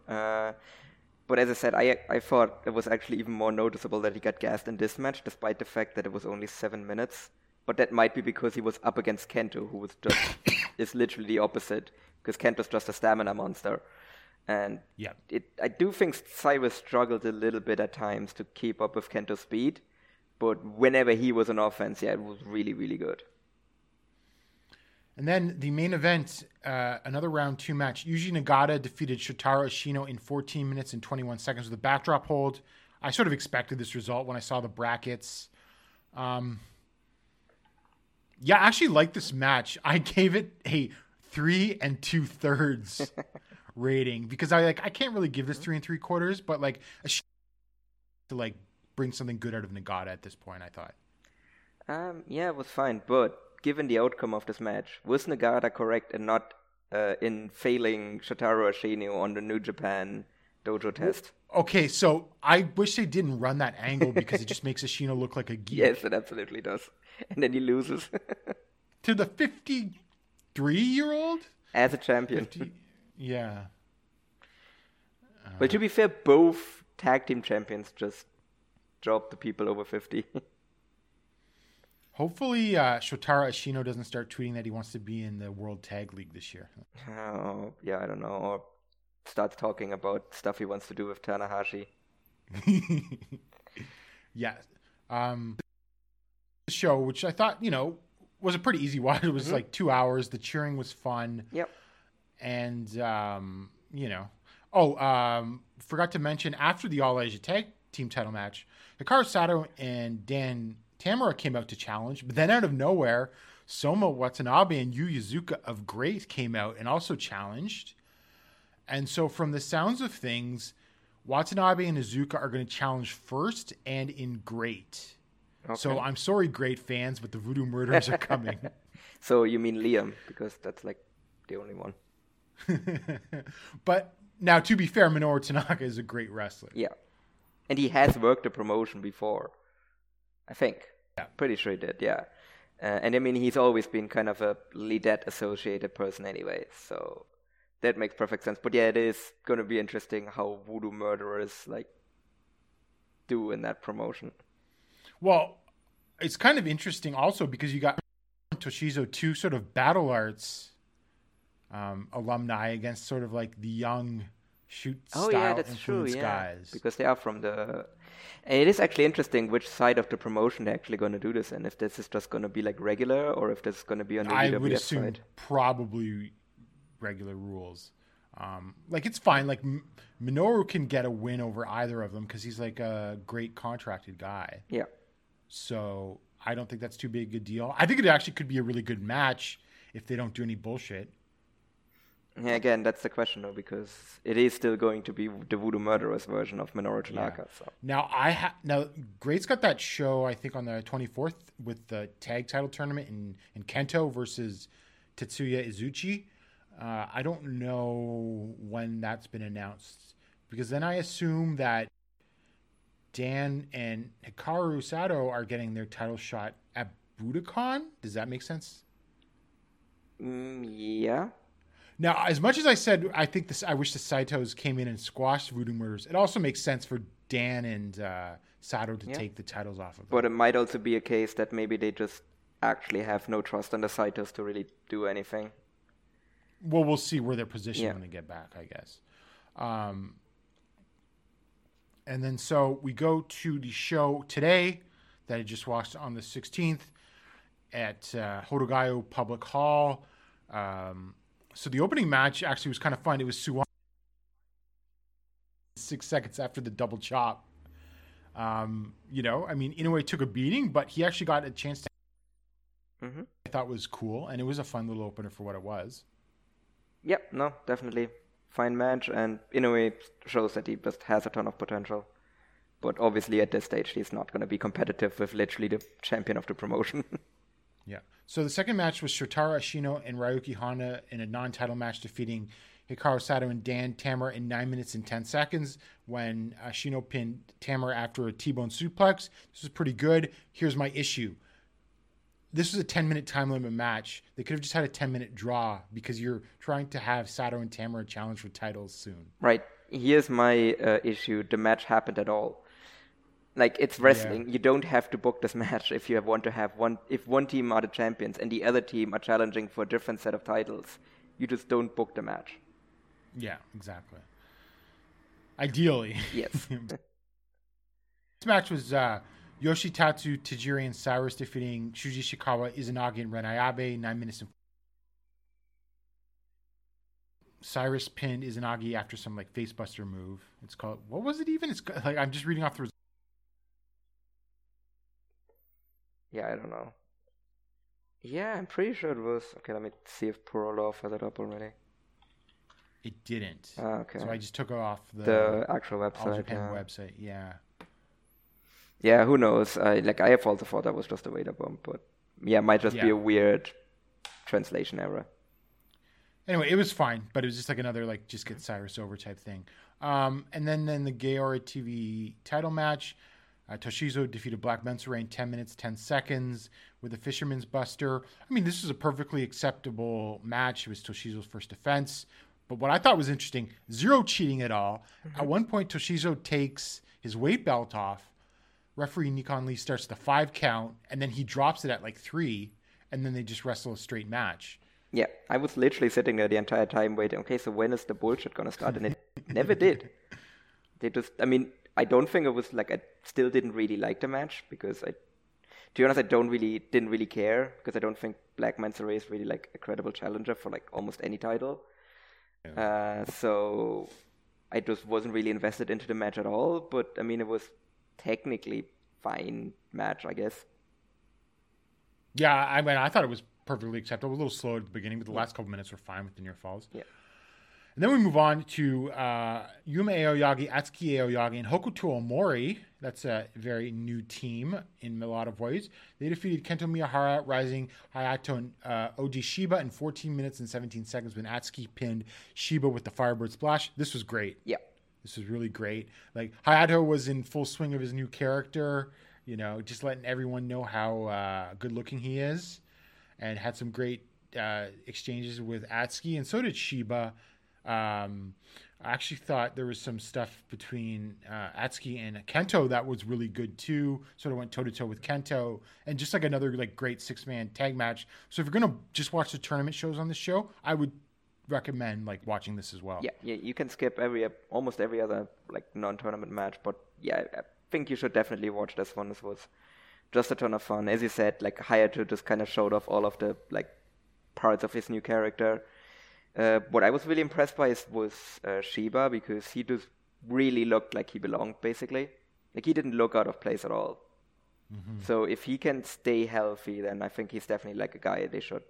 But as I said, I thought it was actually even more noticeable that he got gassed in this match, despite the fact that it was only 7 minutes. But that might be because he was up against Kento, who was just is literally the opposite, because Kento's just a stamina monster. And I do think Cyrus struggled a little bit at times to keep up with Kento's speed. But whenever he was on offense, it was really, really good. And then the main event, another round two match. Yuji Nagata defeated Shotaro Ashino in 14 minutes and 21 seconds with a backdrop hold. I sort of expected this result when I saw the brackets. I actually liked this match. I gave it a 3 2/3 rating because I can't really give this 3 3/4, but like Ashino to like bring something good out of Nagata at this point, I thought. It was fine, but given the outcome of this match, was Nagata correct and not in failing Shotaro Ashino on the New Japan dojo test? Okay, so I wish they didn't run that angle because it just makes Ashino look like a geek. Yes, it absolutely does. And then he loses. To the 53-year-old? As a champion. Well, to be fair, both tag team champions just dropped the people over 50. Hopefully, Shotaro Ashino doesn't start tweeting that he wants to be in the World Tag League this year. Oh, yeah, I don't know. Or starts talking about stuff he wants to do with Tanahashi. Yeah. The show, which I thought, was a pretty easy watch. It was like 2 hours. The cheering was fun. Yep. And, forgot to mention, after the All Asia Tag Team title match, Hikaru Sato and Dan Tamura came out to challenge, but then out of nowhere, Soma Watanabe and Yu Yuzuka of Great came out and also challenged. And so from the sounds of things, Watanabe and Yuzuka are going to challenge first and in Great. Okay. So I'm sorry, Great fans, but the Voodoo Murders are coming. So you mean Liam, because that's like the only one. But now, to be fair, Minoru Tanaka is a great wrestler. Yeah. And he has worked a promotion before. I think. Yeah. Pretty sure he did, yeah. And I mean, he's always been kind of a Lidet-associated person anyway, so that makes perfect sense. But yeah, it is going to be interesting how Voodoo Murderers, do in that promotion. Well, it's kind of interesting also because you got Toshizo, two sort of battle arts alumni against sort of the young shoot-style influence guys. Because they are from the... And it is actually interesting which side of the promotion they're actually going to do this in. If this is just going to be regular, or if this is going to be on the EWF side. I would assume probably regular rules. It's fine. Minoru can get a win over either of them because he's a great contracted guy. Yeah. So I don't think that's too big a deal. I think it actually could be a really good match if they don't do any bullshit. Yeah, again, that's the question, though, because it is still going to be the Voodoo Murderers version of Minoru Tanaka. Yeah. So. Now, Great's got that show, I think, on the 24th with the tag title tournament in Kento versus Tetsuya Izuchi. I don't know when that's been announced, because then I assume that Dan and Hikaru Sato are getting their title shot at Budokan. Does that make sense? Yeah. Now, as much as I said, I wish the Saitos came in and squashed Voodoo Murders, it also makes sense for Dan and Sato to take the titles off of them. But it might also be a case that maybe they just actually have no trust on the Saitos to really do anything. Well, we'll see where they're positioned when they get back, I guess. And then so we go to the show today that I just watched on the 16th at Hodogayo Public Hall. So the opening match actually was kind of fun. It was Suwama 6 seconds after the double chop. Inoue took a beating, but he actually got a chance to... Mm-hmm. I thought was cool, and it was a fun little opener for what it was. Yep, no, definitely. Fine match, and Inoue shows that he just has a ton of potential. But obviously at this stage, he's not going to be competitive with literally the champion of the promotion. Yeah. So the second match was Shotaro Ashino and Ryuki Honda in a non-title match, defeating Hikaru Sato and Dan Tamura in 9 minutes and 10 seconds when Ashino pinned Tamura after a T-bone suplex. This was pretty good. Here's my issue. This was a 10-minute time limit match. They could have just had a 10-minute draw because you're trying to have Sato and Tamura challenge for titles soon. Right. Here's my issue. The match happened at all. It's wrestling. Yeah. You don't have to book this match if you want to have one. If one team are the champions and the other team are challenging for a different set of titles, you just don't book the match. Yeah, exactly. Ideally. Yes. This match was Yoshitatsu, Tajiri, and Cyrus defeating Shuji Ishikawa, Izanagi, and Ren Ayabe, 9 minutes and Cyrus pinned Izanagi after some like facebuster move. It's called, what was it even? It's like, I'm just reading off the results. Yeah, I don't know. Yeah, I'm pretty sure it was. Okay, let me see if Porolo had it up already. It didn't. Okay. So I just took it off the actual website. All Japan website, yeah. Yeah, who knows? I have also thought that was just a waiter bump, but yeah, it might just be a weird translation error. Anyway, it was fine, but it was just like another just get Cyrus over type thing. And then the Gayora TV title match, Toshizo defeated Black Mensura in 10 minutes, 10 seconds with a Fisherman's Buster. I mean, this was a perfectly acceptable match. It was Toshizo's first defense. But what I thought was interesting, zero cheating at all. Mm-hmm. At one point, Toshizo takes his weight belt off. Referee Nikon Lee starts the 5 count, and then he drops it at 3, and then they just wrestle a straight match. Yeah, I was literally sitting there the entire time waiting, okay, so when is the bullshit going to start? And it never did. They just, I mean, I don't think it was I still didn't really like the match because to be honest, I didn't really care because I don't think Black Mensura is really a credible challenger for almost any title. So I just wasn't really invested into the match at all, but I mean, it was technically fine match, I guess. Yeah, I mean, I thought it was perfectly acceptable. A little slow at the beginning, but the last couple minutes were fine with the near falls. Yeah. And then we move on to Yuma Aoyagi, Atsuki Aoyagi, and Hokuto Omori. That's a very new team in a lot of ways. They defeated Kento Miyahara, Rising Hayato, and Oji Shiba in 14 minutes and 17 seconds when Atsuki pinned Shiba with the Firebird Splash. This was great. Yeah. This was really great. Hayato was in full swing of his new character, just letting everyone know how good-looking he is, and had some great exchanges with Atsuki, and so did Shiba. I actually thought there was some stuff between Atsuki and Kento that was really good too. Sort of went toe-to-toe with Kento, and just another great 6-man tag match. So if you're going to just watch the tournament shows on this show, I would recommend watching this as well. Yeah, you can skip almost every other non-tournament match, but yeah, I think you should definitely watch this one. This was just a ton of fun. As you said, Hayato just kind of showed off all of the parts of his new character. What I was really impressed by was Shiba, because he just really looked like he belonged, basically. He didn't look out of place at all. Mm-hmm. So if he can stay healthy, then I think he's definitely a guy they should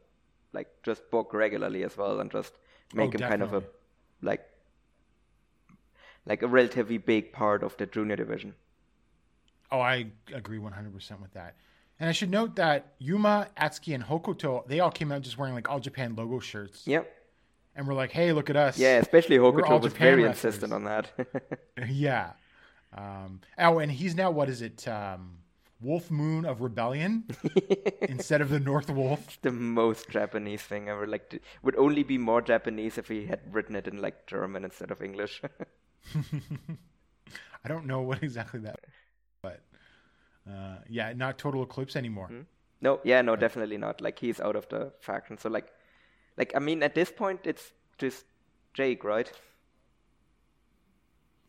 just book regularly as well, and just make him definitely kind of a a relatively big part of the junior division. Oh, I agree 100% with that. And I should note that Yuma, Atsuki, and Hokuto, they all came out just wearing All Japan logo shirts. Yep. And we're hey, look at us. Yeah, especially Hokuto was very insistent on that. Yeah. And he's now, what is it, Wolf Moon of Rebellion instead of the North Wolf. It's the most Japanese thing ever. It would only be more Japanese if he had written it in German instead of English. I don't know what exactly that is. But not Total Eclipse anymore. Mm-hmm. No, definitely not. He's out of the faction. So, I mean, at this point, it's just Jake, right?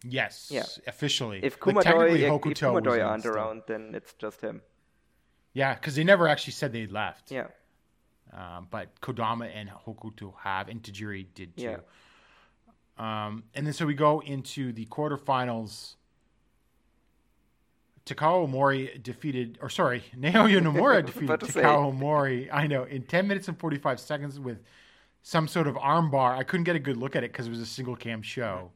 Yes, yeah. Officially. If Kumadoy aren't around, then it's just him. Yeah, because they never actually said they left. Yeah. But Kodama and Hokuto have, and Tajiri did too. Yeah. And then so we go into the quarterfinals. Naoya Nomura defeated Takao Omori, I know, in 10 minutes and 45 seconds with some sort of armbar. I couldn't get a good look at it because it was a single cam show.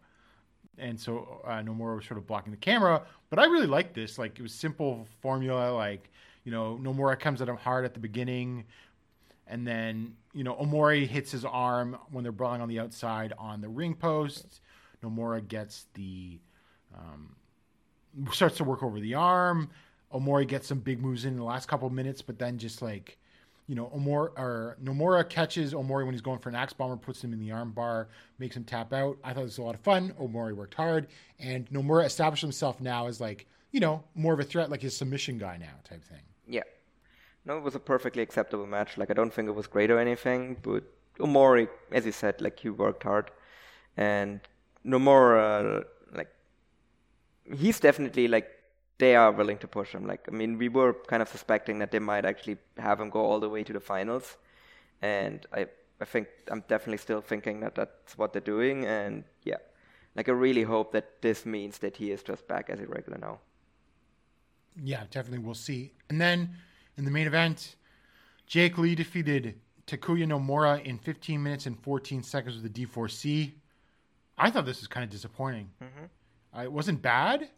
And so Nomura was sort of blocking the camera. But I really liked this. It was simple formula. Nomura comes at him hard at the beginning. And then, Omori hits his arm when they're brawling on the outside on the ring post. Nomura gets the... starts to work over the arm. Omori gets some big moves in the last couple of minutes, but then Nomura catches Omori when he's going for an axe bomber, puts him in the arm bar, makes him tap out. I thought this was a lot of fun. Omori worked hard, and Nomura established himself now as more of a threat, his submission guy now type thing. Yeah. No, it was a perfectly acceptable match. I don't think it was great or anything, but Omori, as you said, he worked hard, and Nomura he's definitely like, they are willing to push him. Like, I mean, we were kind of suspecting that they might actually have him go all the way to the finals. And I think I'm definitely still thinking that that's what they're doing. And yeah, like I really hope that this means that he is just back as a regular now. Yeah, definitely. We'll see. And then in the main event, Jake Lee defeated Takuya Nomura in 15 minutes and 14 seconds with the D4C. I thought this was kind of disappointing. Mm-hmm. It wasn't bad,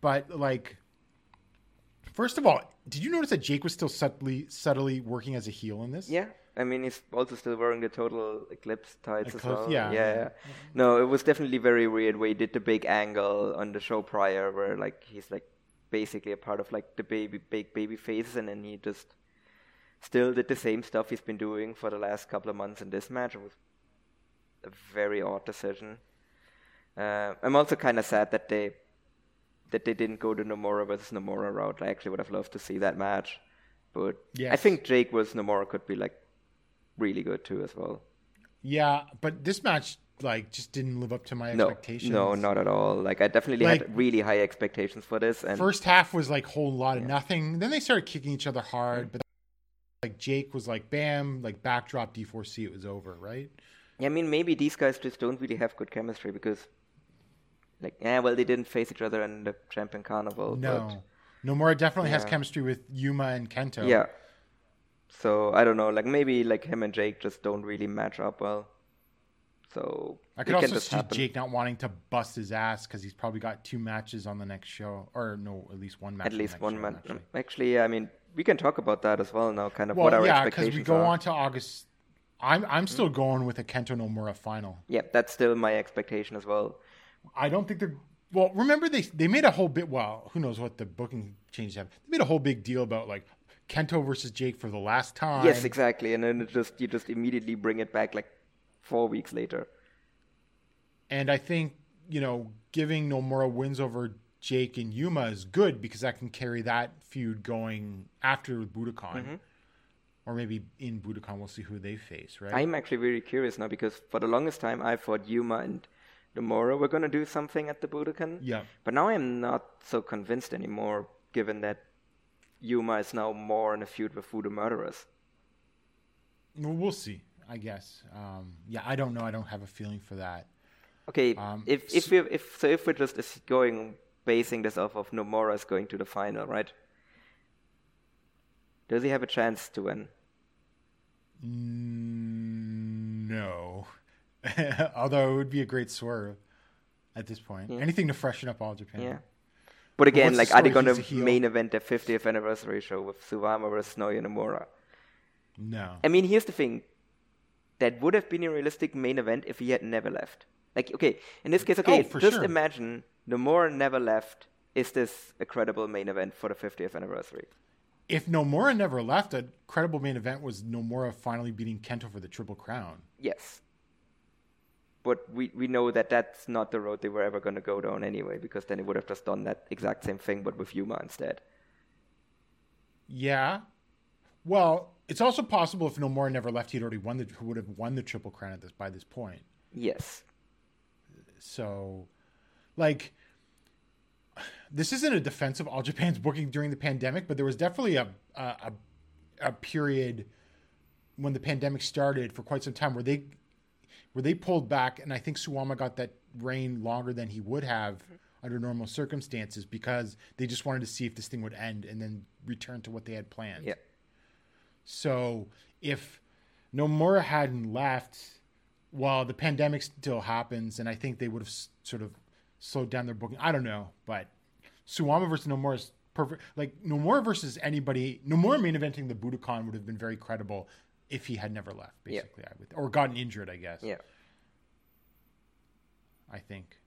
but like, first of all, did you notice that Jake was still subtly working as a heel in this? Yeah. I mean, he's also still wearing the total eclipse tights as well. Yeah. No, it was definitely very weird where he did the big angle on the show prior where like he's like basically a part of like the big baby faces, and then he just still did the same stuff he's been doing for the last couple of months in this match. It was a very odd decision. I'm also kind of sad that they didn't go to Nomura versus Nomura route. I actually would have loved to see that match. But yes. I think Jake versus Nomura could be like really good too as well. Yeah, but this match like just didn't live up to my expectations. No, not at all. Like I definitely had really high expectations for this. And first half was like whole lot of nothing. Then they started kicking each other hard, but like Jake was like bam, like backdrop D4C, it was over, right? Yeah, I mean maybe these guys just don't really have good chemistry because like they didn't face each other in the Champion Carnival. No. But Nomura definitely has chemistry with Yuma and Kento. Yeah. So I don't know, like maybe like him and Jake just don't really match up well. So I could also see Jake not wanting to bust his ass because he's probably got two matches on the next show, or no, at least one match. At least one match. Actually, yeah, I mean, we can talk about that as well now. Kind of what our expectations are. Yeah, because we go on to August. I'm still going with a Kento Nomura final. Yeah, that's still my expectation as well. I don't think they're. Well, remember they made a whole bit. Well, who knows what the booking changes have? They made a whole big deal about like Kento versus Jake for the last time. Yes, exactly, and then you just immediately bring it back like 4 weeks later. And I think, you know, giving Nomura wins over Jake and Yuma is good because that can carry that feud going after with Budokan. Mm-hmm. Or maybe in Budokan we'll see who they face, right? I'm actually very curious now because for the longest time I thought Yuma and Nomura were going to do something at the Budokan. Yeah. But now I'm not so convinced anymore given that Yuma is now more in a feud with Voodoo Murders. Well, we'll see. I guess. I don't know. I don't have a feeling for that. Okay, basing this off of Nomura's going to the final, right? Does he have a chance to win? No. Although it would be a great swerve at this point. Yeah. Anything to freshen up All Japan. Yeah. But again, like, are they going to main event their 50th anniversary show with Suwama versus Naoya Nomura? No. I mean, here's the thing. That would have been a realistic main event if he had never left. Like, okay, in this case, imagine Nomura never left. Is this a credible main event for the 50th anniversary? If Nomura never left, a credible main event was Nomura finally beating Kento for the Triple Crown. Yes. But we know that that's not the road they were ever going to go down anyway, because then it would have just done that exact same thing, but with Yuma instead. Yeah. Well, it's also possible if Nomura never left, would have won the Triple Crown by this point. Yes. So, like, this isn't a defense of All Japan's booking during the pandemic, but there was definitely a period when the pandemic started for quite some time where they pulled back, and I think Suwama got that reign longer than he would have under normal circumstances because they just wanted to see if this thing would end and then return to what they had planned. Yeah. So if Nomura hadn't left, well, the pandemic still happens, and I think they would have sort of slowed down their booking. I don't know, but Suwama versus Nomura is perfect. Like, Nomura versus anybody, Nomura main eventing the Budokan would have been very credible if he had never left, basically, or gotten injured, I guess. Yeah. I think.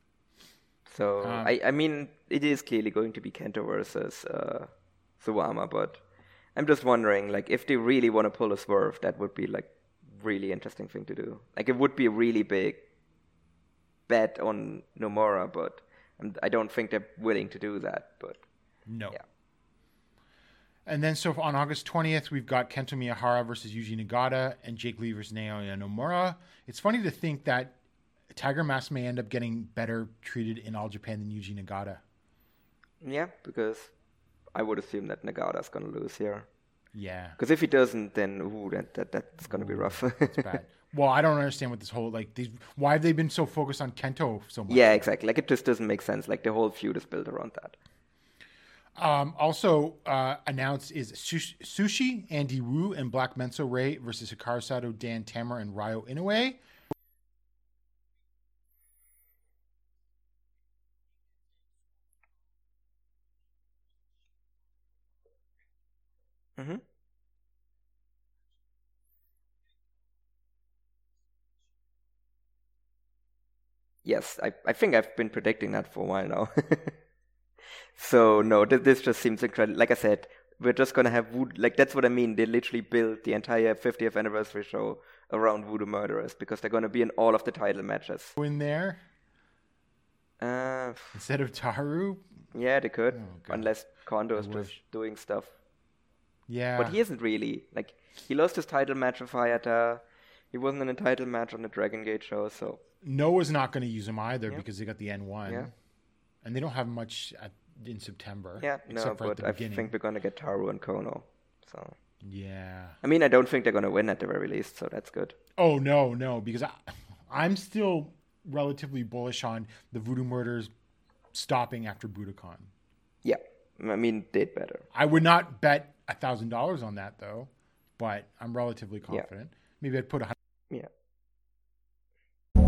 So, I mean, it is clearly going to be Kento versus Suwama, but I'm just wondering, like, if they really want to pull a swerve, that would be, like, really interesting thing to do. Like, it would be a really big bet on Nomura, but I don't think they're willing to do that. But no. Yeah. And then, so on August 20th, we've got Kento Miyahara versus Yuji Nagata and Jake Lee versus Naoya Nomura. It's funny to think that Tiger Mask may end up getting better treated in All Japan than Yuji Nagata. Yeah, because I would assume that Nagata's going to lose here. Yeah. Because if he doesn't, then that's going to be rough. That's bad. Well, I don't understand what this whole, why have they been so focused on Kento so much? Yeah, exactly. It just doesn't make sense. The whole feud is built around that. Also announced is Sushi, Andy Wu, and Black Menso Ray versus Hikaru Sato, Dan Tammer, and Ryo Inoue. Mm-hmm. Yes, I think I've been predicting that for a while now. So, no, this just seems incredible. Like I said, we're just going to have Voodoo. That's what I mean. They literally built the entire 50th anniversary show around Voodoo Murders because they're going to be in all of the title matches. In there? Instead of Taru? Yeah, they could. Oh, unless Kondo's just doing stuff. Yeah. But he isn't really. He lost his title match with Hayata. He wasn't in a title match on the Dragon Gate show, so... Noah's not going to use him either because they got the N1. Yeah. And they don't have much... in September. Yeah, no, but I think we're going to get Taru and Kono. So. Yeah. I mean, I don't think they're going to win at the very least, so that's good. Oh, no, because I'm still relatively bullish on the Voodoo Murders stopping after Budokan. Yeah, I mean, they'd better. I would not bet $1,000 on that, though, but I'm relatively confident. Yeah. Maybe I'd put $100. Yeah.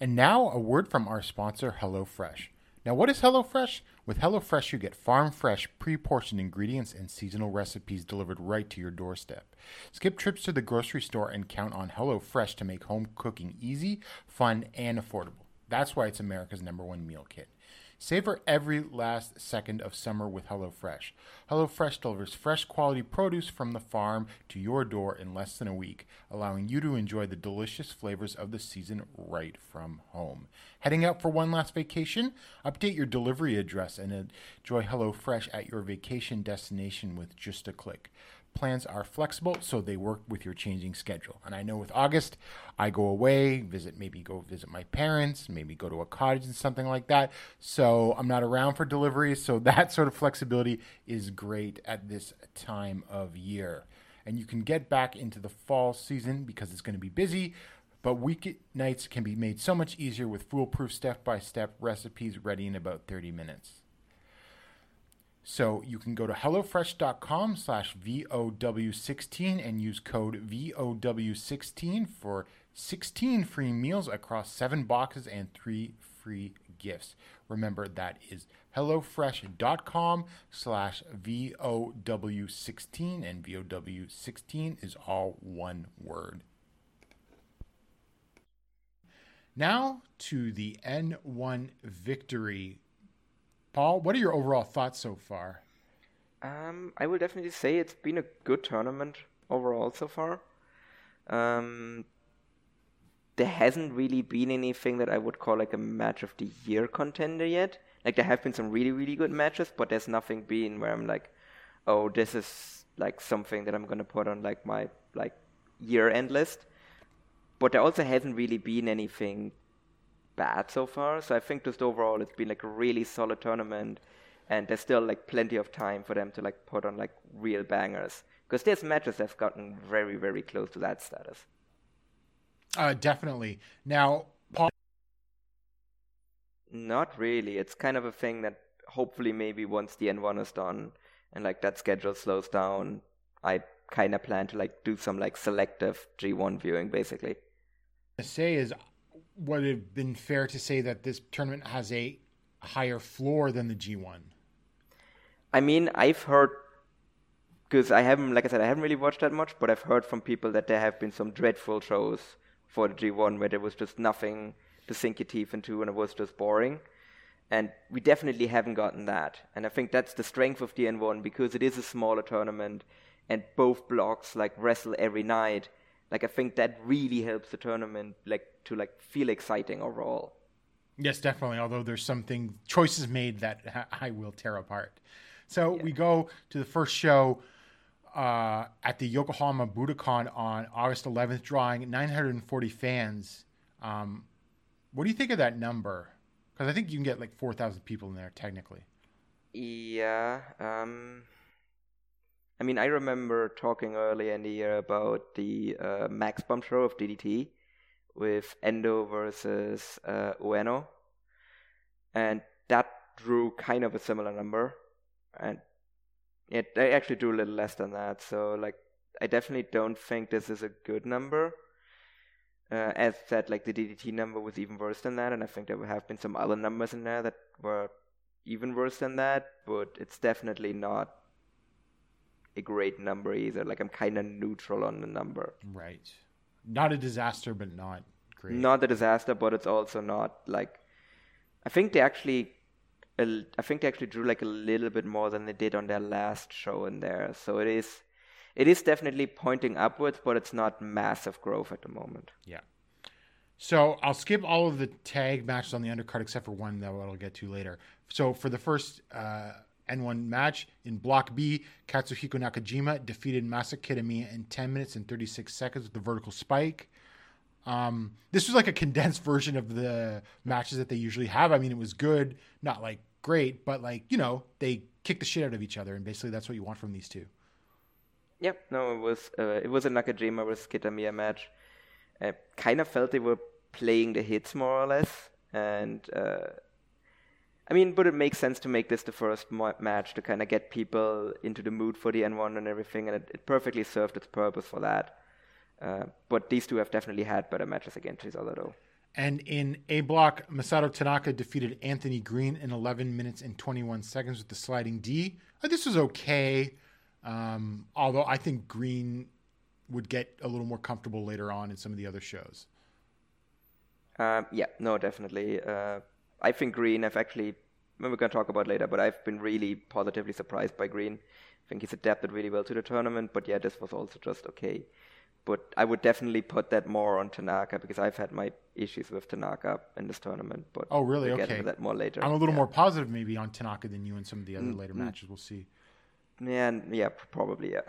And now, a word from our sponsor, HelloFresh. Now, what is HelloFresh? With HelloFresh, you get farm-fresh, pre-portioned ingredients and seasonal recipes delivered right to your doorstep. Skip trips to the grocery store and count on HelloFresh to make home cooking easy, fun, and affordable. That's why it's America's #1 meal kit. Savor every last second of summer with HelloFresh. HelloFresh delivers fresh quality produce from the farm to your door in less than a week, allowing you to enjoy the delicious flavors of the season right from home. Heading out for one last vacation? Update your delivery address and enjoy HelloFresh at your vacation destination with just a click. Plans are flexible, so they work with your changing schedule. And I know with August, I go away, maybe go visit my parents, maybe go to a cottage and something like that. So I'm not around for deliveries. So that sort of flexibility is great at this time of year. And you can get back into the fall season because it's going to be busy. But weeknights can be made so much easier with foolproof step-by-step recipes ready in about 30 minutes. So you can go to hellofresh.com/VOW16 and use code VOW16 for 16 free meals across 7 boxes and 3 free gifts. Remember, that is hellofresh.com/VOW16, and VOW16 is all one word. Now to the N1 Victory. Paul, what are your overall thoughts so far? I will definitely say it's been a good tournament overall so far. There hasn't really been anything that I would call a match of the year contender yet. There have been some really, really good matches, but there's nothing been where I'm oh, this is something that I'm going to put on my year-end list. But there also hasn't really been anything bad so far, so I think just overall it's been a really solid tournament, and there's still plenty of time for them to put on real bangers, because there's matches that have gotten very, very close to that status. Definitely. Now, Paul, not really. It's kind of a thing that hopefully maybe once the N1 is done and that schedule slows down, I kind of plan to do some selective G1 viewing basically. What I say is, would it have been fair to say that this tournament has a higher floor than the G1? I mean, I've heard Because I haven't, like I said, I haven't really watched that much, but I've heard from people that there have been some dreadful shows for the G1 where there was just nothing to sink your teeth into and it was just boring. And we definitely haven't gotten that. And I think that's the strength of the N1 because it is a smaller tournament and both blocks like wrestle every night. Like I think that really helps the tournament like to like feel exciting overall. Yes, definitely. Although there's something choices made that I will tear apart. So yeah. We go to the first show at the Yokohama Budokan on August 11th, drawing 940 fans. What do you think of that number? Because I think you can get like 4,000 people in there technically. Yeah. I mean, I remember talking earlier in the year about the Max Bump show of DDT with Endo versus Ueno. And that drew kind of a similar number. And it I actually do a little less than that. So, like, I definitely don't think this is a good number. As said, like, the DDT number was even worse than that. And I think there have been some other numbers in there that were even worse than that. But it's definitely not a great number either. Like, I'm kind of neutral on the number. Right. Not a disaster, but not great. Not a disaster, but it's also not, like... I think they actually drew like a little bit more than they did on their last show in there. So it is definitely pointing upwards, but it's not massive growth at the moment. Yeah. So I'll skip all of the tag matches on the undercard except for one that I'll get to later. So for the first N1 match in Block B, Katsuhiko Nakajima defeated Masa Kitamiya in 10 minutes and 36 seconds with the vertical spike. This was like a condensed version of the matches that they usually have. I mean, it was good, not like great, but like, you know, they kicked the shit out of each other. And basically that's what you want from these two. Yep. No, it was a Nakajima versus Kitamiya match. I kind of felt they were playing the hits more or less. And, I mean, but it makes sense to make this the first match to kind of get people into the mood for the N1 and everything. And it perfectly served its purpose for that. But these two have definitely had better matches against each other, though. And in A Block, Masato Tanaka defeated Anthony Green in 11 minutes and 21 seconds with the sliding D. This was okay, although I think Green would get a little more comfortable later on in some of the other shows. Yeah, no, definitely. I think Green, we're going to talk about later, but I've been really positively surprised by Green. I think he's adapted really well to the tournament, but yeah, this was also just okay. But I would definitely put that more on Tanaka because I've had my issues with Tanaka in this tournament. But oh, really? We'll get into that more later. I'm a little more positive maybe on Tanaka than you in some of the other later matches. We'll see. Yeah, probably, yeah.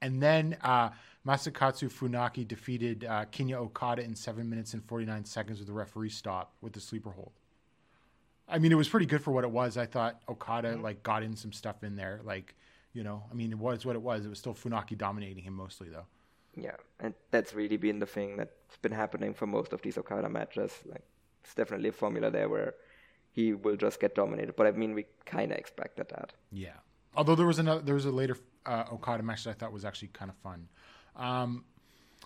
And then Masakatsu Funaki defeated Kenya Okada in 7 minutes and 49 seconds with the referee stop with the sleeper hold. I mean, it was pretty good for what it was. I thought Okada got in some stuff in there, like... You know, I mean, it was what it was. It was still Funaki dominating him mostly, though. Yeah, and that's really been the thing that's been happening for most of these Okada matches. Like, it's definitely a formula there where he will just get dominated. But, I mean, we kind of expected that. Yeah. Although there was a later Okada match that I thought was actually kind of fun.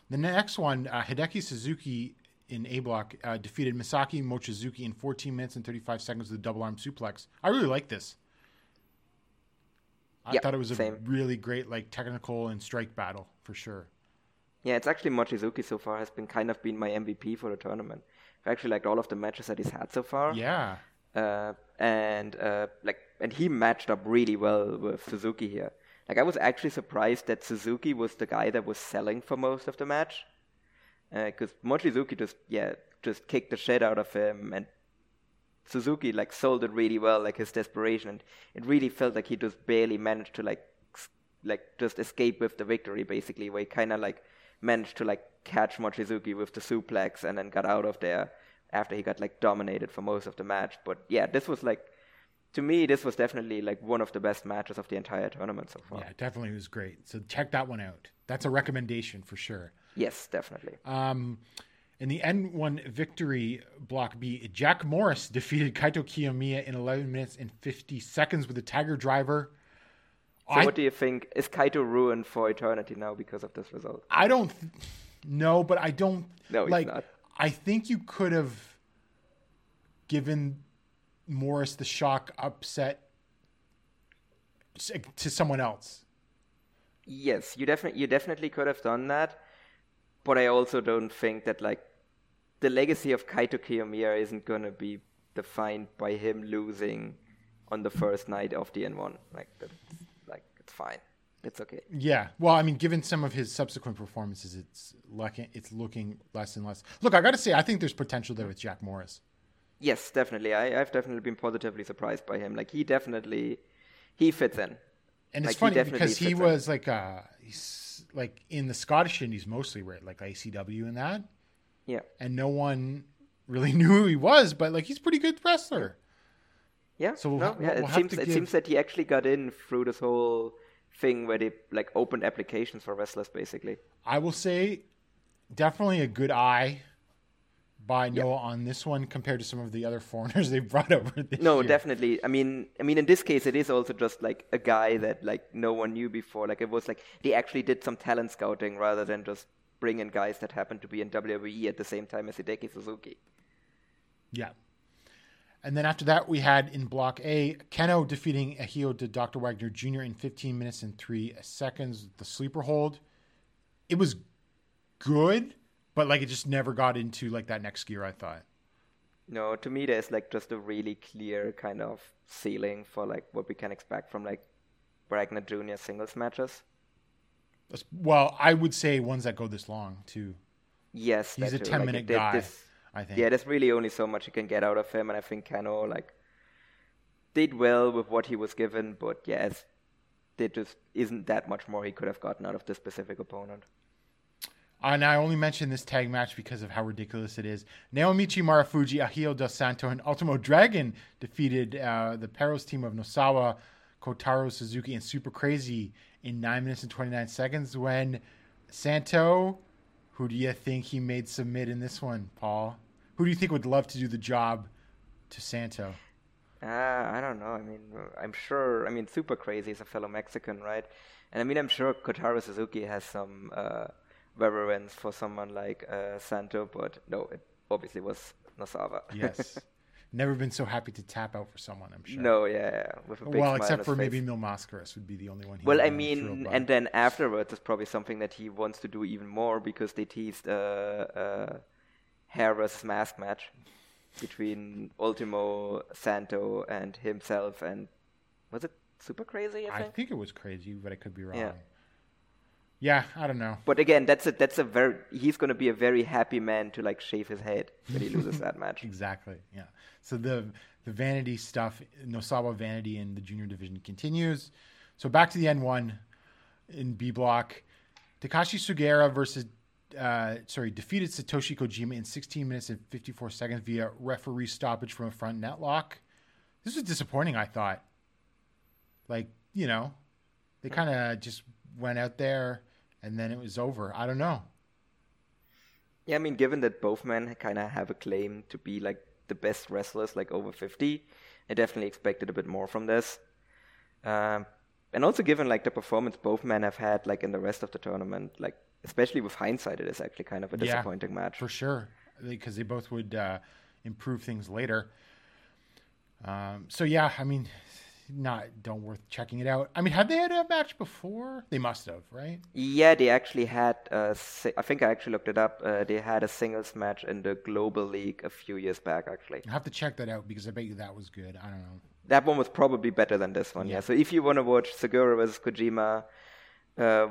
The next one, Hideki Suzuki in A Block defeated Misaki Mochizuki in 14 minutes and 35 seconds with a double arm suplex. I really like this. I thought it was really great, like, technical and strike battle for sure. Yeah, it's actually Mochizuki so far has been kind of my MVP for the tournament. I've actually liked all of the matches that he's had so far. Yeah. And he matched up really well with Suzuki here. Like, I was actually surprised that Suzuki was the guy that was selling for most of the match. Because Mochizuki just kicked the shit out of him, and Suzuki sold it really well, like his desperation, and it really felt like he just barely managed to just escape with the victory, basically, where he kind of managed to catch Mochizuki with the suplex and then got out of there after he got dominated for most of the match. But yeah, this was to me, this was definitely one of the best matches of the entire tournament so far. Yeah, definitely was great. So check that one out. That's a recommendation for sure. Yes, definitely. In the N1 Victory Block B, Jack Morris defeated Kaito Kiyomiya in 11 minutes and 50 seconds with a Tiger Driver. So what do you think? Is Kaito ruined for eternity now because of this result? I don't... No, but I don't... No, he's not. I think you could have given Morris the shock upset to someone else. Yes, you definitely could have done that, but I also don't think that like the legacy of Kaito Kiyomiya isn't gonna be defined by him losing on the first night of the N1. Like it's fine, it's okay. Yeah, well, I mean, given some of his subsequent performances, it's looking less and less. Look, I gotta say, I think there's potential there with Jack Morris. Yes, definitely. I've definitely been positively surprised by him. Like he fits in. And it's funny because he was like in the Scottish Indies mostly, right? Like ICW and that. Yeah. And no one really knew who he was, but like he's a pretty good wrestler. Yeah. So it seems that he actually got in through this whole thing where they like opened applications for wrestlers, basically. I will say, definitely a good eye by Noah on this one compared to some of the other foreigners they brought over this year. Definitely. I mean, in this case, it is also just like a guy that like no one knew before. Like it was like they actually did some talent scouting rather than just bring in guys that happened to be in WWE at the same time as Hideki Suzuki. Yeah. And then after that, we had in Block A, Kenoh defeating Ahio to Dr. Wagner Jr. in 15 minutes and 3 seconds. The sleeper hold. It was good. But, like, it just never got into, like, that next gear, I thought. No, to me, there's, like, just a really clear kind of ceiling for, like, what we can expect from, like, Wagner Jr. singles matches. Well, I would say ones that go this long, too. Yes, he's a 10-minute guy, I think. Yeah, there's really only so much you can get out of him, and I think Kenoh, like, did well with what he was given, but, yes, there just isn't that much more he could have gotten out of this specific opponent. And I only mention this tag match because of how ridiculous it is. Naomichi Marufuji, Ahio Dos Santo, and Ultimo Dragon defeated the Perros team of Nosawa, Kotaro Suzuki, and Super Crazy in 9 minutes and 29 seconds when Santo, who do you think he made submit in this one, Paul? Who do you think would love to do the job to Santo? I don't know. I mean, I'm sure. I mean, Super Crazy is a fellow Mexican, right? And I mean, I'm sure Kotaro Suzuki has some... reverence for someone like Santo, but no, it obviously was Nosawa. Yes. Never been so happy to tap out for someone, I'm sure. No, yeah. With a big well, except for maybe Mil Mascaris would be the only one. Well, I mean, and then afterwards is probably something that he wants to do even more because they teased a hair versus mask match between Ultimo, Santo, and himself. And was it Super Crazy? I think it was Crazy, but I could be wrong. Yeah. Yeah, I don't know. But again, he's going to be a very happy man to like shave his head when he loses that match. Exactly. Yeah. So the vanity stuff, Nosawa vanity in the junior division continues. So back to the N1 in B block, Takashi Sugera defeated Satoshi Kojima in 16 minutes and 54 seconds via referee stoppage from a front net lock. This was disappointing, I thought. Like, you know, they kind of just went out there. And then it was over. I don't know. Yeah, I mean, given that both men kind of have a claim to be, like, the best wrestlers, like, over 50, I definitely expected a bit more from this. And also given, like, the performance both men have had, like, in the rest of the tournament, like, especially with hindsight, it is actually kind of a disappointing match. For sure. Because they both would improve things later. Don't worth checking it out. I mean, had they had a match before? They must have, right? Yeah, they actually had. I think I actually looked it up. They had a singles match in the Global League a few years back, actually. I have to check that out because I bet you that was good. I don't know. That one was probably better than this one. Yeah. So if you want to watch Sugera versus Kojima,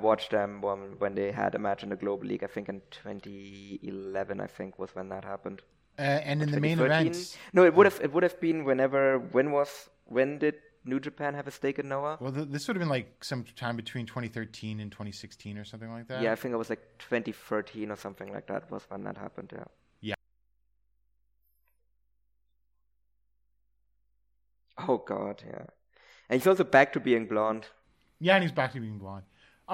watch them when they had a match in the Global League. I think in 2011, I think was when that happened. And in the main event, no, it would have been whenever. When did New Japan have a stake in Noah? Well, this would have been like some time between 2013 and 2016 or something like that. Yeah, I think it was like 2013 or something like that was when that happened, yeah. Yeah. Oh, God, yeah. And he's also back to being blonde. Yeah, and he's back to being blonde.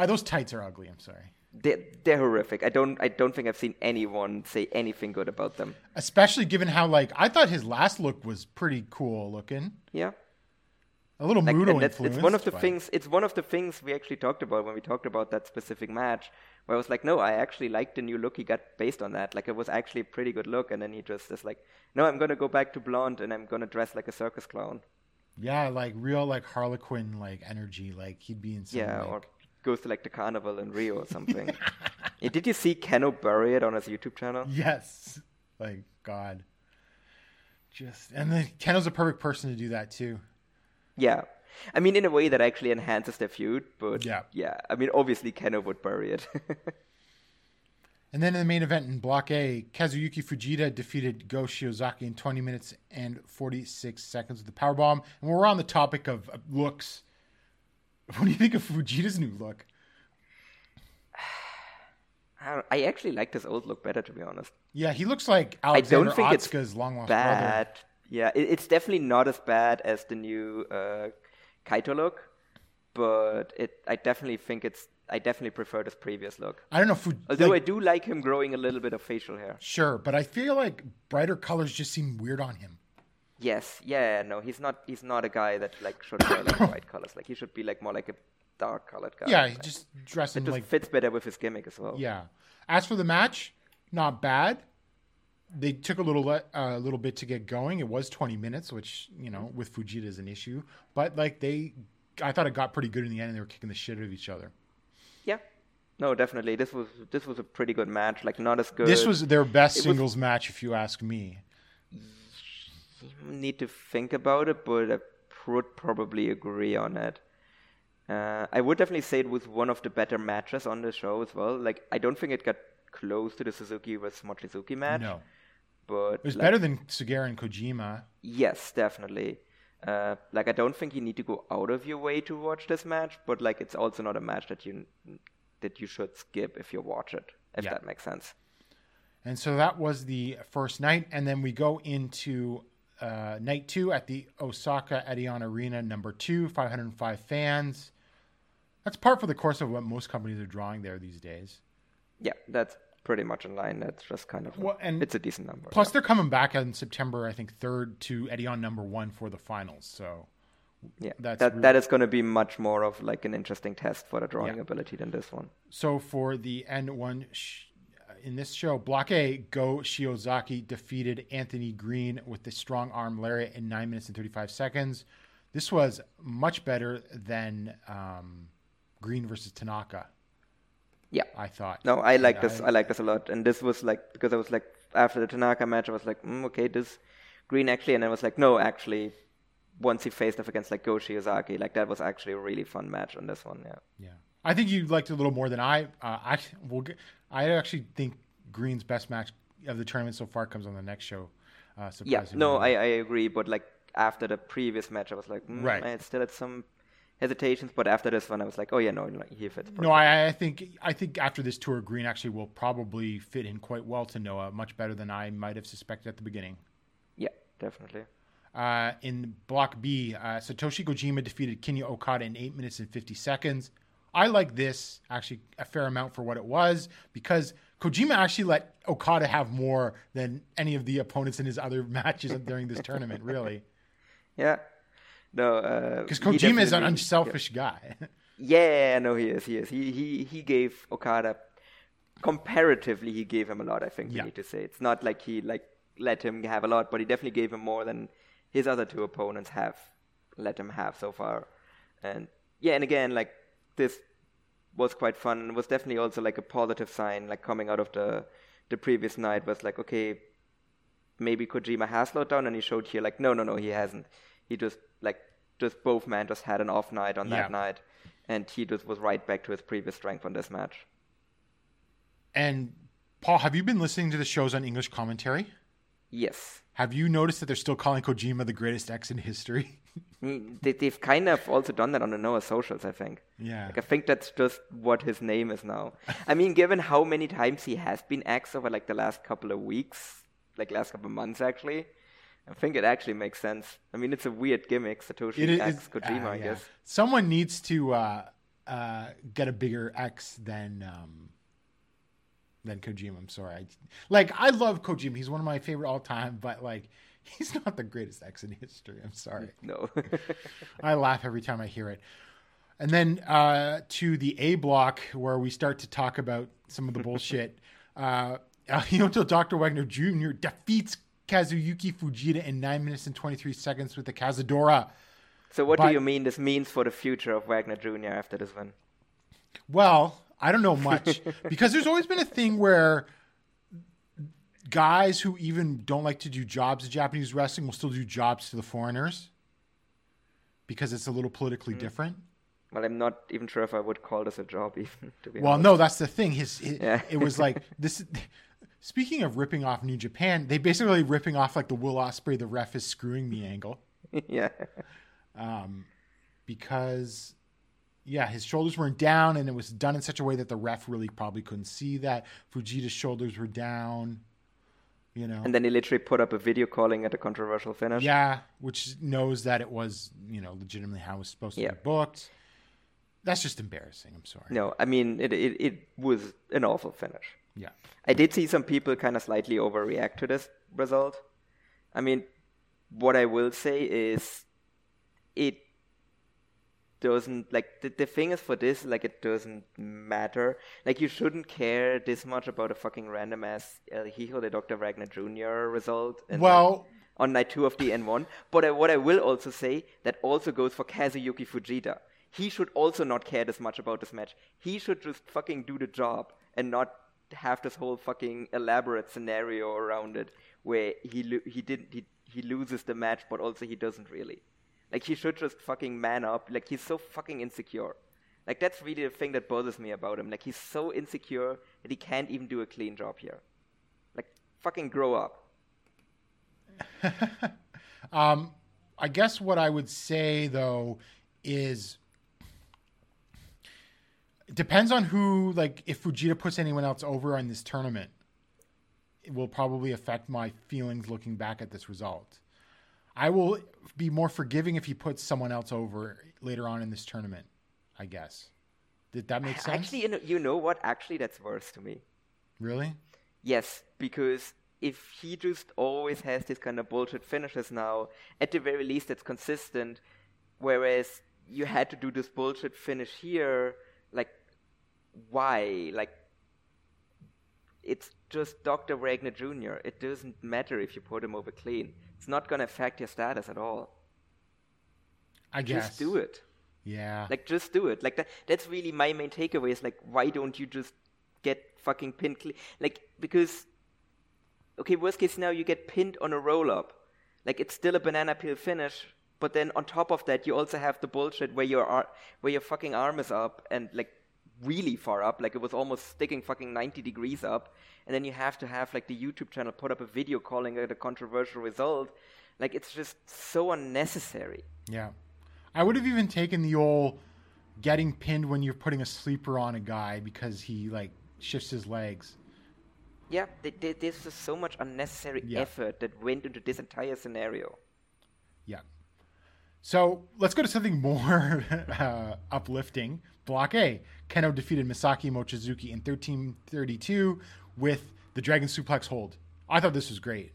Those tights are ugly, I'm sorry. They're horrific. I don't think I've seen anyone say anything good about them. Especially given how, like, I thought his last look was pretty cool looking. Yeah. A little like, Muto influence. It's one of the things we actually talked about when we talked about that specific match, where I was like, no, I actually liked the new look he got based on that. Like, it was actually a pretty good look, and then he just is like, no, I'm going to go back to blonde, and I'm going to dress like a circus clown. Yeah, like real like Harlequin like energy. Like he'd be in some, yeah, like... or goes to like the carnival in Rio or something. Yeah, did you see Kenoh bury it on his YouTube channel? Yes. Like God. Just and then Kenoh's a perfect person to do that too. Yeah. I mean, in a way that actually enhances their feud, but yeah. I mean, obviously Kenoh would bury it. And then in the main event in Block A, Kazuyuki Fujita defeated Go Shiozaki in 20 minutes and 46 seconds with the powerbomb. And we're on the topic of looks. What do you think of Fujita's new look? I actually like this old look better, to be honest. Yeah, he looks like Alexander Otsuka's long-lost brother. Yeah, it's definitely not as bad as the new Kaito look, but I definitely prefer this previous look. I don't know if although like, I do like him growing a little bit of facial hair. Sure, but I feel like brighter colors just seem weird on him. Yes, yeah, no, he's not a guy that like should wear like bright colors. Like he should be like more like a dark colored guy. Yeah, he just dressed in like fits better with his gimmick as well. Yeah. As for the match, not bad. They took a little bit to get going. It was 20 minutes, which, you know, with Fujita is an issue. But, like, I thought it got pretty good in the end, and they were kicking the shit out of each other. Yeah. No, definitely. This was a pretty good match. Like, not as good. This was their best singles match, if you ask me. Need to think about it, but I would probably agree on it. I would definitely say it was one of the better matches on the show as well. Like, I don't think it got close to the Suzuki versus Mochizuki match. No. But it was better than Sugera and Kojima. Yes, definitely. I don't think you need to go out of your way to watch this match, but like, it's also not a match that you should skip if you watch it, if that makes sense. And so that was the first night, and then we go into night two at the Osaka Arion Arena, number 2, 505 fans. That's par for the course of what most companies are drawing there these days. Yeah, that's pretty much in line. That's just kind of it's a decent number. Plus, they're coming back in September, I think, 3rd to Edeon number 1 for the finals. So, yeah, that is going to be much more of like an interesting test for the drawing ability than this one. So, for the N1 in this show, Block A, Go Shiozaki defeated Anthony Green with the strong arm lariat in 9 minutes and 35 seconds. This was much better than Green versus Tanaka. Yeah, I thought. No, I like this. I like this a lot. And this was like, because I was like, after the Tanaka match, I was like, okay, this Green actually. And I was like, no, actually, once he faced off against like Go Shiozaki, like that was actually a really fun match on this one. Yeah. Yeah. I think you liked it a little more than I. I actually think Green's best match of the tournament so far comes on the next show. Surprisingly. Yeah. No, I agree. But like after the previous match, I was like, right. I still had some hesitations, but after this one I was like, oh yeah, no, he fits perfectly. No, I think after this tour, Green actually will probably fit in quite well to Noah, much better than I might have suspected at the beginning. Yeah, definitely. In Block B, Satoshi Kojima defeated Kenya Okada in 8 minutes and 50 seconds. I like this actually a fair amount for what it was, because Kojima actually let Okada have more than any of the opponents in his other matches during this tournament, really. Yeah. No, because Kojima is an unselfish guy. Yeah, no, he is. He is. He gave Okada, comparatively, he gave him a lot. I think we need to say it's not like he like let him have a lot, but he definitely gave him more than his other two opponents have let him have so far. And yeah, and again, like this was quite fun. It was definitely also like a positive sign, like coming out of the previous night was like, okay, maybe Kojima has slowed down, and he showed here like, no, he hasn't. He just both men just had an off night on that night, and he just was right back to his previous strength on this match. And Paul, have you been listening to the shows on English commentary? Yes. Have you noticed that they're still calling Kojima the greatest X in history? They've kind of also done that on the Noah socials, I think. Yeah. Like, I think that's just what his name is now. I mean, given how many times he has been X over like the last couple of weeks, like last couple of months actually, I think it actually makes sense. I mean, it's a weird gimmick, Satoshi X Kojima, I guess. Someone needs to get a bigger X than Kojima. I'm sorry. I love Kojima. He's one of my favorite all time, but like, he's not the greatest X in history. I'm sorry. No. I laugh every time I hear it. And then to the A block, where we start to talk about some of the bullshit. Dr. Wagner Jr. defeats Kazuyuki Fujita in 9 minutes and 23 seconds with the Kazadora. So what do you mean this means for the future of Wagner Jr. after this win? Well, I don't know much because there's always been a thing where guys who even don't like to do jobs in Japanese wrestling will still do jobs to the foreigners because it's a little politically different. Well, I'm not even sure if I would call this a job even, to be honest. No, that's the thing. It was like this. Speaking of ripping off New Japan, they basically ripping off like the Will Ospreay, the ref is screwing me angle. Yeah. Because, yeah, his shoulders weren't down, and it was done in such a way that the ref really probably couldn't see that. Fujita's shoulders were down, you know. And then he literally put up a video calling at a controversial finish. Yeah, which knows that it was, you know, legitimately how it was supposed to be booked. That's just embarrassing. I'm sorry. No, I mean, it was an awful finish. Yeah. I did see some people kind of slightly overreact to this result. I mean, what I will say is it doesn't, like, the thing is for this, like, it doesn't matter. Like, you shouldn't care this much about a fucking random-ass El Hijo de Dr. Wagner Jr. result. On night 2 of the N1. But what I will also say, that also goes for Kazuyuki Fujita. He should also not care this much about this match. He should just fucking do the job and not have this whole fucking elaborate scenario around it where he loses the match, but also he doesn't really. Like, he should just fucking man up. Like, he's so fucking insecure. Like, that's really the thing that bothers me about him. Like, he's so insecure that he can't even do a clean job here. Like, fucking grow up. I guess what I would say, though, is... it depends on who, like, if Fujita puts anyone else over on this tournament, it will probably affect my feelings looking back at this result. I will be more forgiving if he puts someone else over later on in this tournament, I guess. Did that make sense? Actually, you know what? Actually, that's worse to me. Really? Yes, because if he just always has this kind of bullshit finishes now, at the very least, it's consistent, whereas you had to do this bullshit finish here. Like, why? Like, it's just Dr. Wagner Jr. It doesn't matter if you put him over clean. It's not going to affect your status at all. I guess. Just do it. Yeah. Like, just do it. Like, that's really my main takeaway is, like, why don't you just get fucking pinned clean? Like, because, okay, worst case now you get pinned on a roll-up. Like, it's still a banana peel finish. But then on top of that, you also have the bullshit where your fucking arm is up and, like, really far up. Like, it was almost sticking fucking 90 degrees up. And then you have to have, like, the YouTube channel put up a video calling it a controversial result. Like, it's just so unnecessary. Yeah. I would have even taken the old getting pinned when you're putting a sleeper on a guy because he, like, shifts his legs. Yeah. There's just so much unnecessary effort that went into this entire scenario. Yeah. So let's go to something more uplifting. Block A, Kenoh defeated Misaki Mochizuki in 13:32 with the Dragon Suplex hold. I thought this was great.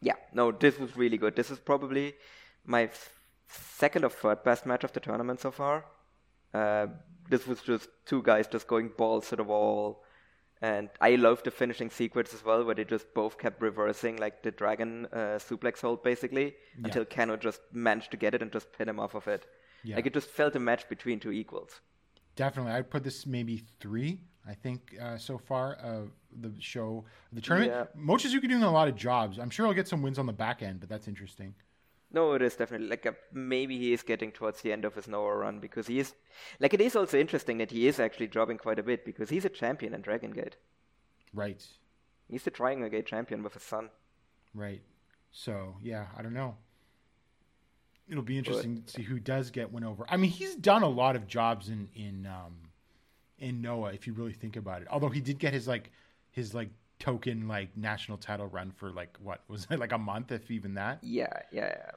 Yeah, no, this was really good. This is probably my second or third best match of the tournament so far. This was just two guys just going balls to the wall. And I love the finishing sequence as well, where they just both kept reversing, like, the dragon suplex hold, basically, until Kenoh just managed to get it and just pin him off of it. Yeah. Like, it just felt a match between two equals. Definitely. I'd put this maybe 3, I think, so far, the show, the tournament. Yeah. Mochizuki doing a lot of jobs. I'm sure he'll get some wins on the back end, but that's interesting. No, it is definitely. Like, maybe he is getting towards the end of his Noah run because he is... Like, it is also interesting that he is actually dropping quite a bit because he's a champion in Dragon Gate. Right. He's the Triangle Gate champion with his son. Right. So, yeah, I don't know. It'll be interesting to see who does get win over. I mean, he's done a lot of jobs in Noah, if you really think about it. Although he did get his token, like, national title run for, like, what was it, like, a month, if even that? Yeah. It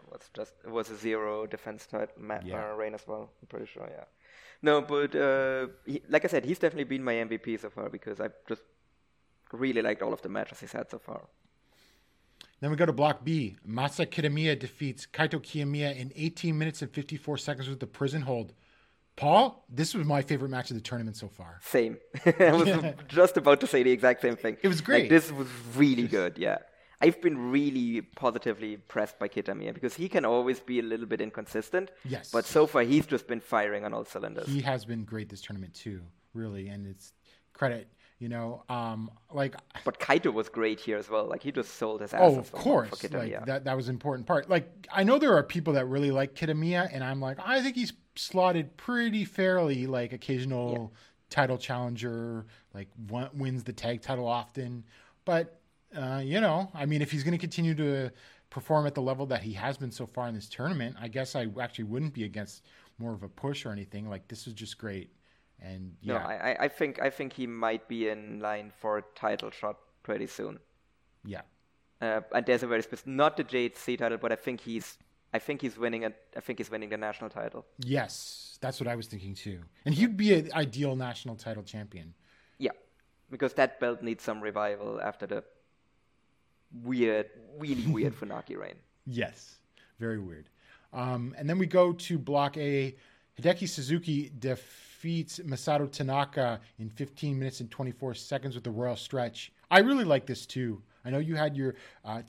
was a 0 defense title reign as well, I'm pretty sure. Yeah, no, but he, like I said, he's definitely been my MVP so far because I just really liked all of the matches he's had so far. Then we go to Block B. Masa Kitamiya defeats Kaito Kiyomiya in 18 minutes and 54 seconds with the prison hold. Paul, this was my favorite match of the tournament so far. Same. I was just about to say the exact same thing. It was great. Like, this was really good, yeah. I I've been really positively impressed by Kitamiya because he can always be a little bit inconsistent. Yes. But so far, he's just been firing on all cylinders. He has been great this tournament too, really. And it's credit, you know, But Kaito was great here as well. Like, he just sold his ass. Oh, of course. For Kitamiya. Like, that was an important part. Like, I know there are people that really like Kitamiya, and I'm like, I think he's slotted pretty fairly, like, occasional title challenger, like, wins the tag title often. But... you know, I mean, if he's going to continue to perform at the level that he has been so far in this tournament, I guess I actually wouldn't be against more of a push or anything. Like, this is just great. And yeah, no, I think he might be in line for a title shot pretty soon. Yeah, and there's a very specific, not the JHC title, but I think he's winning a, I think he's winning the national title. Yes, that's what I was thinking too. And he'd be an ideal national title champion. Yeah, because that belt needs some revival after the really weird Funaki reign. Yes, very weird. And then we go to Block A. Hideki Suzuki defeats Masato Tanaka in 15 minutes and 24 seconds with the Royal Stretch. I really like this too. I know you had your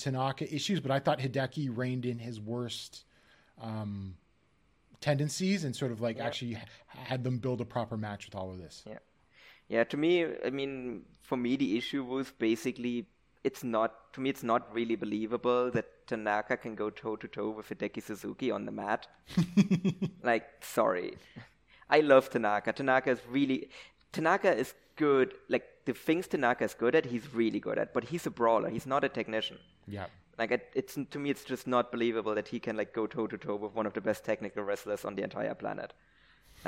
Tanaka issues, but I thought Hideki reined in his worst tendencies and sort of like actually had them build a proper match with all of this. Yeah. Yeah, to me, I mean, for me, the issue was basically... it's not really believable that Tanaka can go toe-to-toe with Hideki Suzuki on the mat. Like, sorry. I love Tanaka. Tanaka is good. Like, the things Tanaka is good at, he's really good at. But he's a brawler. He's not a technician. Yeah. Like, it's to me, it's just not believable that he can, like, go toe-to-toe with one of the best technical wrestlers on the entire planet.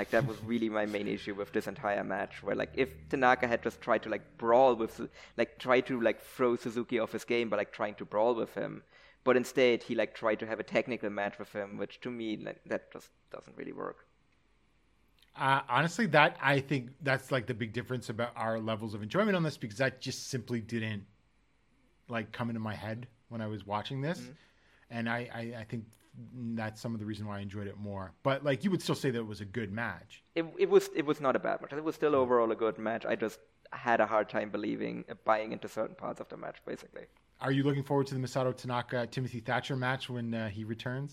Like, that was really my main issue with this entire match, where, like, if Tanaka had just tried to, like, brawl with... Like, try to, like, throw Suzuki off his game by, like, trying to brawl with him. But instead, he, like, tried to have a technical match with him, which, to me, like, that just doesn't really work. Honestly, I think that's, like, the big difference about our levels of enjoyment on this, because that just simply didn't, like, come into my head when I was watching this. Mm-hmm. And I think... that's some of the reason why I enjoyed it more. But, like, you would still say that it was a good match. It was not a bad match. It was still overall a good match. I just had a hard time buying into certain parts of the match, basically. Are you looking forward to the Masato Tanaka-Timothy Thatcher match when he returns?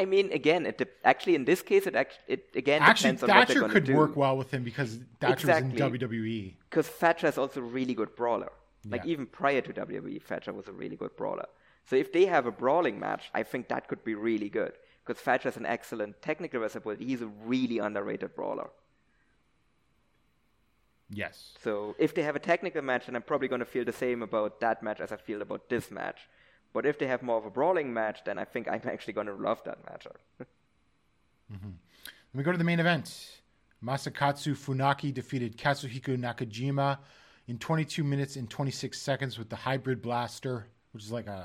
I mean, again, it depends on what they're going to do. Actually, Thatcher could work well with him because Thatcher was in WWE. Because Thatcher is also a really good brawler. Like, even prior to WWE, Thatcher was a really good brawler. So if they have a brawling match, I think that could be really good. Because Thatcher's an excellent technical wrestler, but he's a really underrated brawler. Yes. So if they have a technical match, then I'm probably going to feel the same about that match as I feel about this match. But if they have more of a brawling match, then I think I'm actually going to love that matchup. Mm-hmm. We go to the main event. Masakatsu Funaki defeated Katsuhiko Nakajima in 22 minutes and 26 seconds with the Hybrid Blaster, which is like a...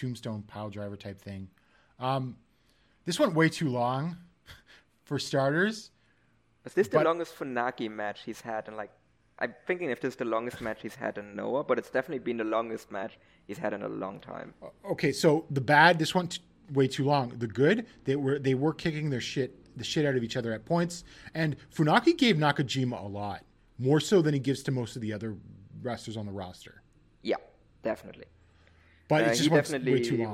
tombstone pile driver type thing. This went way too long for starters. Is this the longest Funaki match he's had in, like, I'm thinking if this is the longest match he's had in Noah, but it's definitely been the longest match he's had in a long time. Okay, so the bad, this went way too long. The good, they were kicking the shit out of each other at points, and Funaki gave Nakajima a lot, more so than he gives to most of the other wrestlers on the roster. Yeah, definitely. But it just went way too long.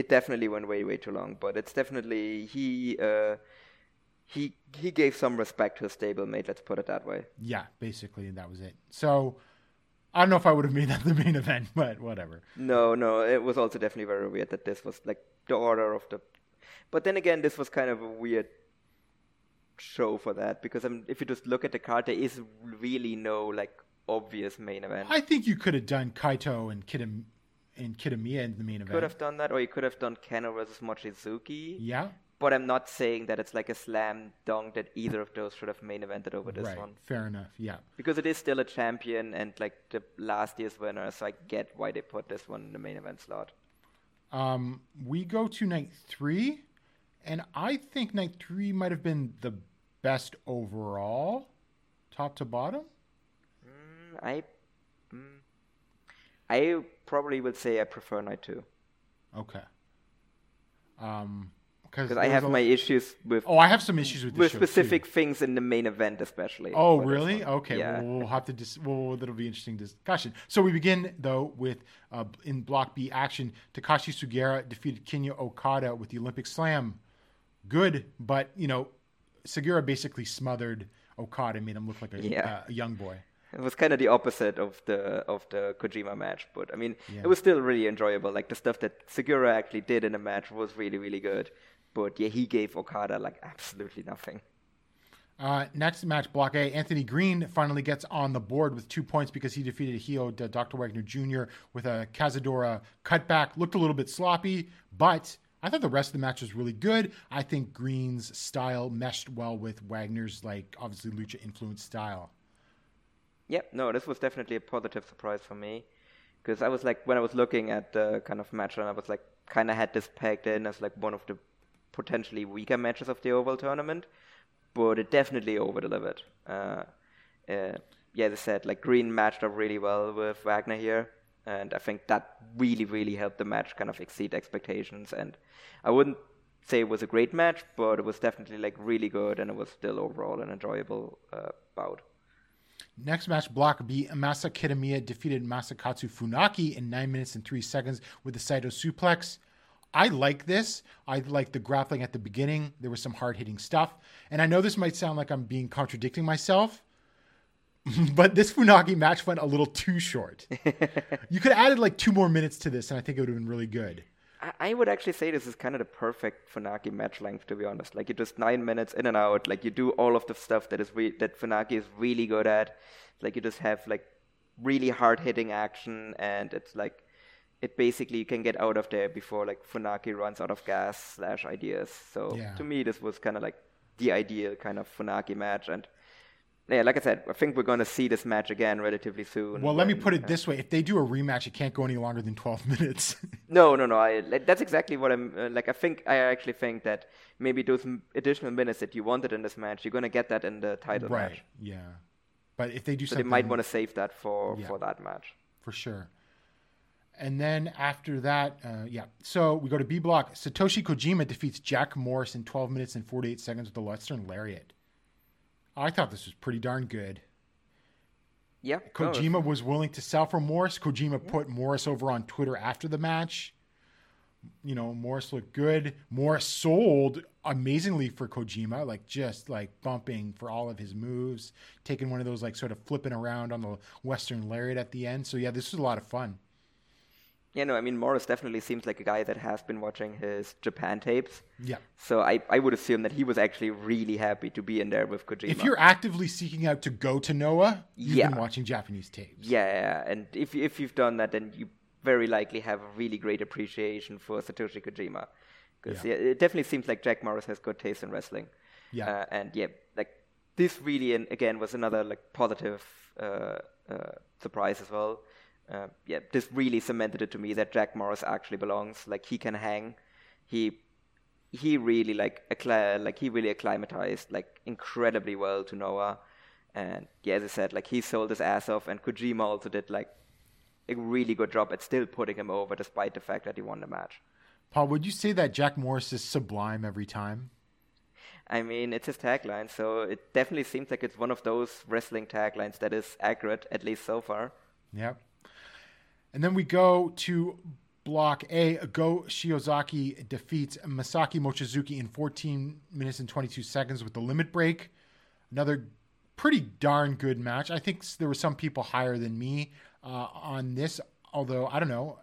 It definitely went way too long. But it's definitely he gave some respect to his stablemate. Let's put it that way. Yeah, basically that was it. So I don't know if I would have made that the main event, but whatever. No, it was also definitely very weird that this was like the order of the. But then again, this was kind of a weird show for that because if you just look at the card, there is really no like obvious main event. I think you could have done Kaito and Kitamiya in the main event. Could have done that, or you could have done Kenoh versus Mochizuki. Yeah. But I'm not saying that it's like a slam dunk that either of those should have main evented over this one. Fair enough, yeah. Because it is still a champion and like the last year's winner, so I get why they put this one in the main event slot. We go to night 3, and I think night 3 might have been the best overall, top to bottom. I probably would say I prefer night 2. Okay. Because I have my issues with... Oh, I have some issues with this show specific too. Things in the main event, especially. Oh, really? Okay. Yeah. We'll have to... that'll be interesting discussion. So we begin, though, with, in Block B action, Takashi Sugera defeated Kenya Okada with the Olympic Slam. Good, but, you know, Sugera basically smothered Okada, made him look like a young boy. It was kind of the opposite of the Kojima match, but I mean, it was still really enjoyable. Like the stuff that Sugera actually did in the match was really, really good. But yeah, he gave Okada like absolutely nothing. Next match, Block A, Anthony Green finally gets on the board with 2 points because he defeated Dr. Wagner Jr. with a Kazadora cutback. Looked a little bit sloppy, but I thought the rest of the match was really good. I think Green's style meshed well with Wagner's, like, obviously lucha-influenced style. Yep, no, this was definitely a positive surprise for me, because I was like, when I was looking at the kind of match, and I was like, kind of had this pegged in as like one of the potentially weaker matches of the Oval tournament, but it definitely over-delivered. As I said, like Green matched up really well with Wagner here, and I think that really, really helped the match kind of exceed expectations. And I wouldn't say it was a great match, but it was definitely like really good, and it was still overall an enjoyable bout. Next match, Block B, Masa Kitamiya defeated Masakatsu Funaki in 9 minutes and 3 seconds with a Saito suplex. I like this. I like the grappling at the beginning. There was some hard-hitting stuff. And I know this might sound like I'm being contradicting myself, but this Funaki match went a little too short. You could have added like 2 more minutes to this, and I think it would have been really good. I would actually say this is kind of the perfect Funaki match length, to be honest. Like, you're just 9 minutes in and out. Like, you do all of the stuff that that Funaki is really good at. Like, you just have, like, really hard-hitting action, and it's, like, it basically you can get out of there before, like, Funaki runs out of gas / ideas. So, to me, this was kind of, like, the ideal kind of Funaki match, and... Yeah, like I said, I think we're going to see this match again relatively soon. Well, let me put it this way. If they do a rematch, it can't go any longer than 12 minutes. No. That's exactly what I'm... like. I actually think that maybe those additional minutes that you wanted in this match, you're going to get that in the title match. Right, yeah. But if they do something... they might want to save that for that match. For sure. And then after that, So we go to B Block. Satoshi Kojima defeats Jack Morris in 12 minutes and 48 seconds with the Western Lariat. I thought this was pretty darn good. Yeah. Kojima was willing to sell for Morris. Kojima put Morris over on Twitter after the match. You know, Morris looked good. Morris sold amazingly for Kojima, like just like bumping for all of his moves, taking one of those like sort of flipping around on the Western Lariat at the end. So yeah, this was a lot of fun. Yeah, no, I mean, Morris definitely seems like a guy that has been watching his Japan tapes. Yeah. So I would assume that he was actually really happy to be in there with Kojima. If you're actively seeking out to go to Noah, you've been watching Japanese tapes. Yeah, and if you've done that, then you very likely have a really great appreciation for Satoshi Kojima. Because it definitely seems like Jack Morris has good taste in wrestling. Yeah. Like this really, again, was another like positive surprise as well. This really cemented it to me that Jack Morris actually belongs. Like, he can hang. He really he really acclimatized like incredibly well to Noah. And as I said, like he sold his ass off, and Kojima also did like a really good job at still putting him over despite the fact that he won the match. Paul, would you say that Jack Morris is sublime every time? I mean, it's his tagline, so it definitely seems like it's one of those wrestling taglines that is accurate, at least so far. Yep. And then we go to Block A. Go Shiozaki defeats Misaki Mochizuki in 14 minutes and 22 seconds with the limit break. Another pretty darn good match. I think there were some people higher than me on this, although, I don't know.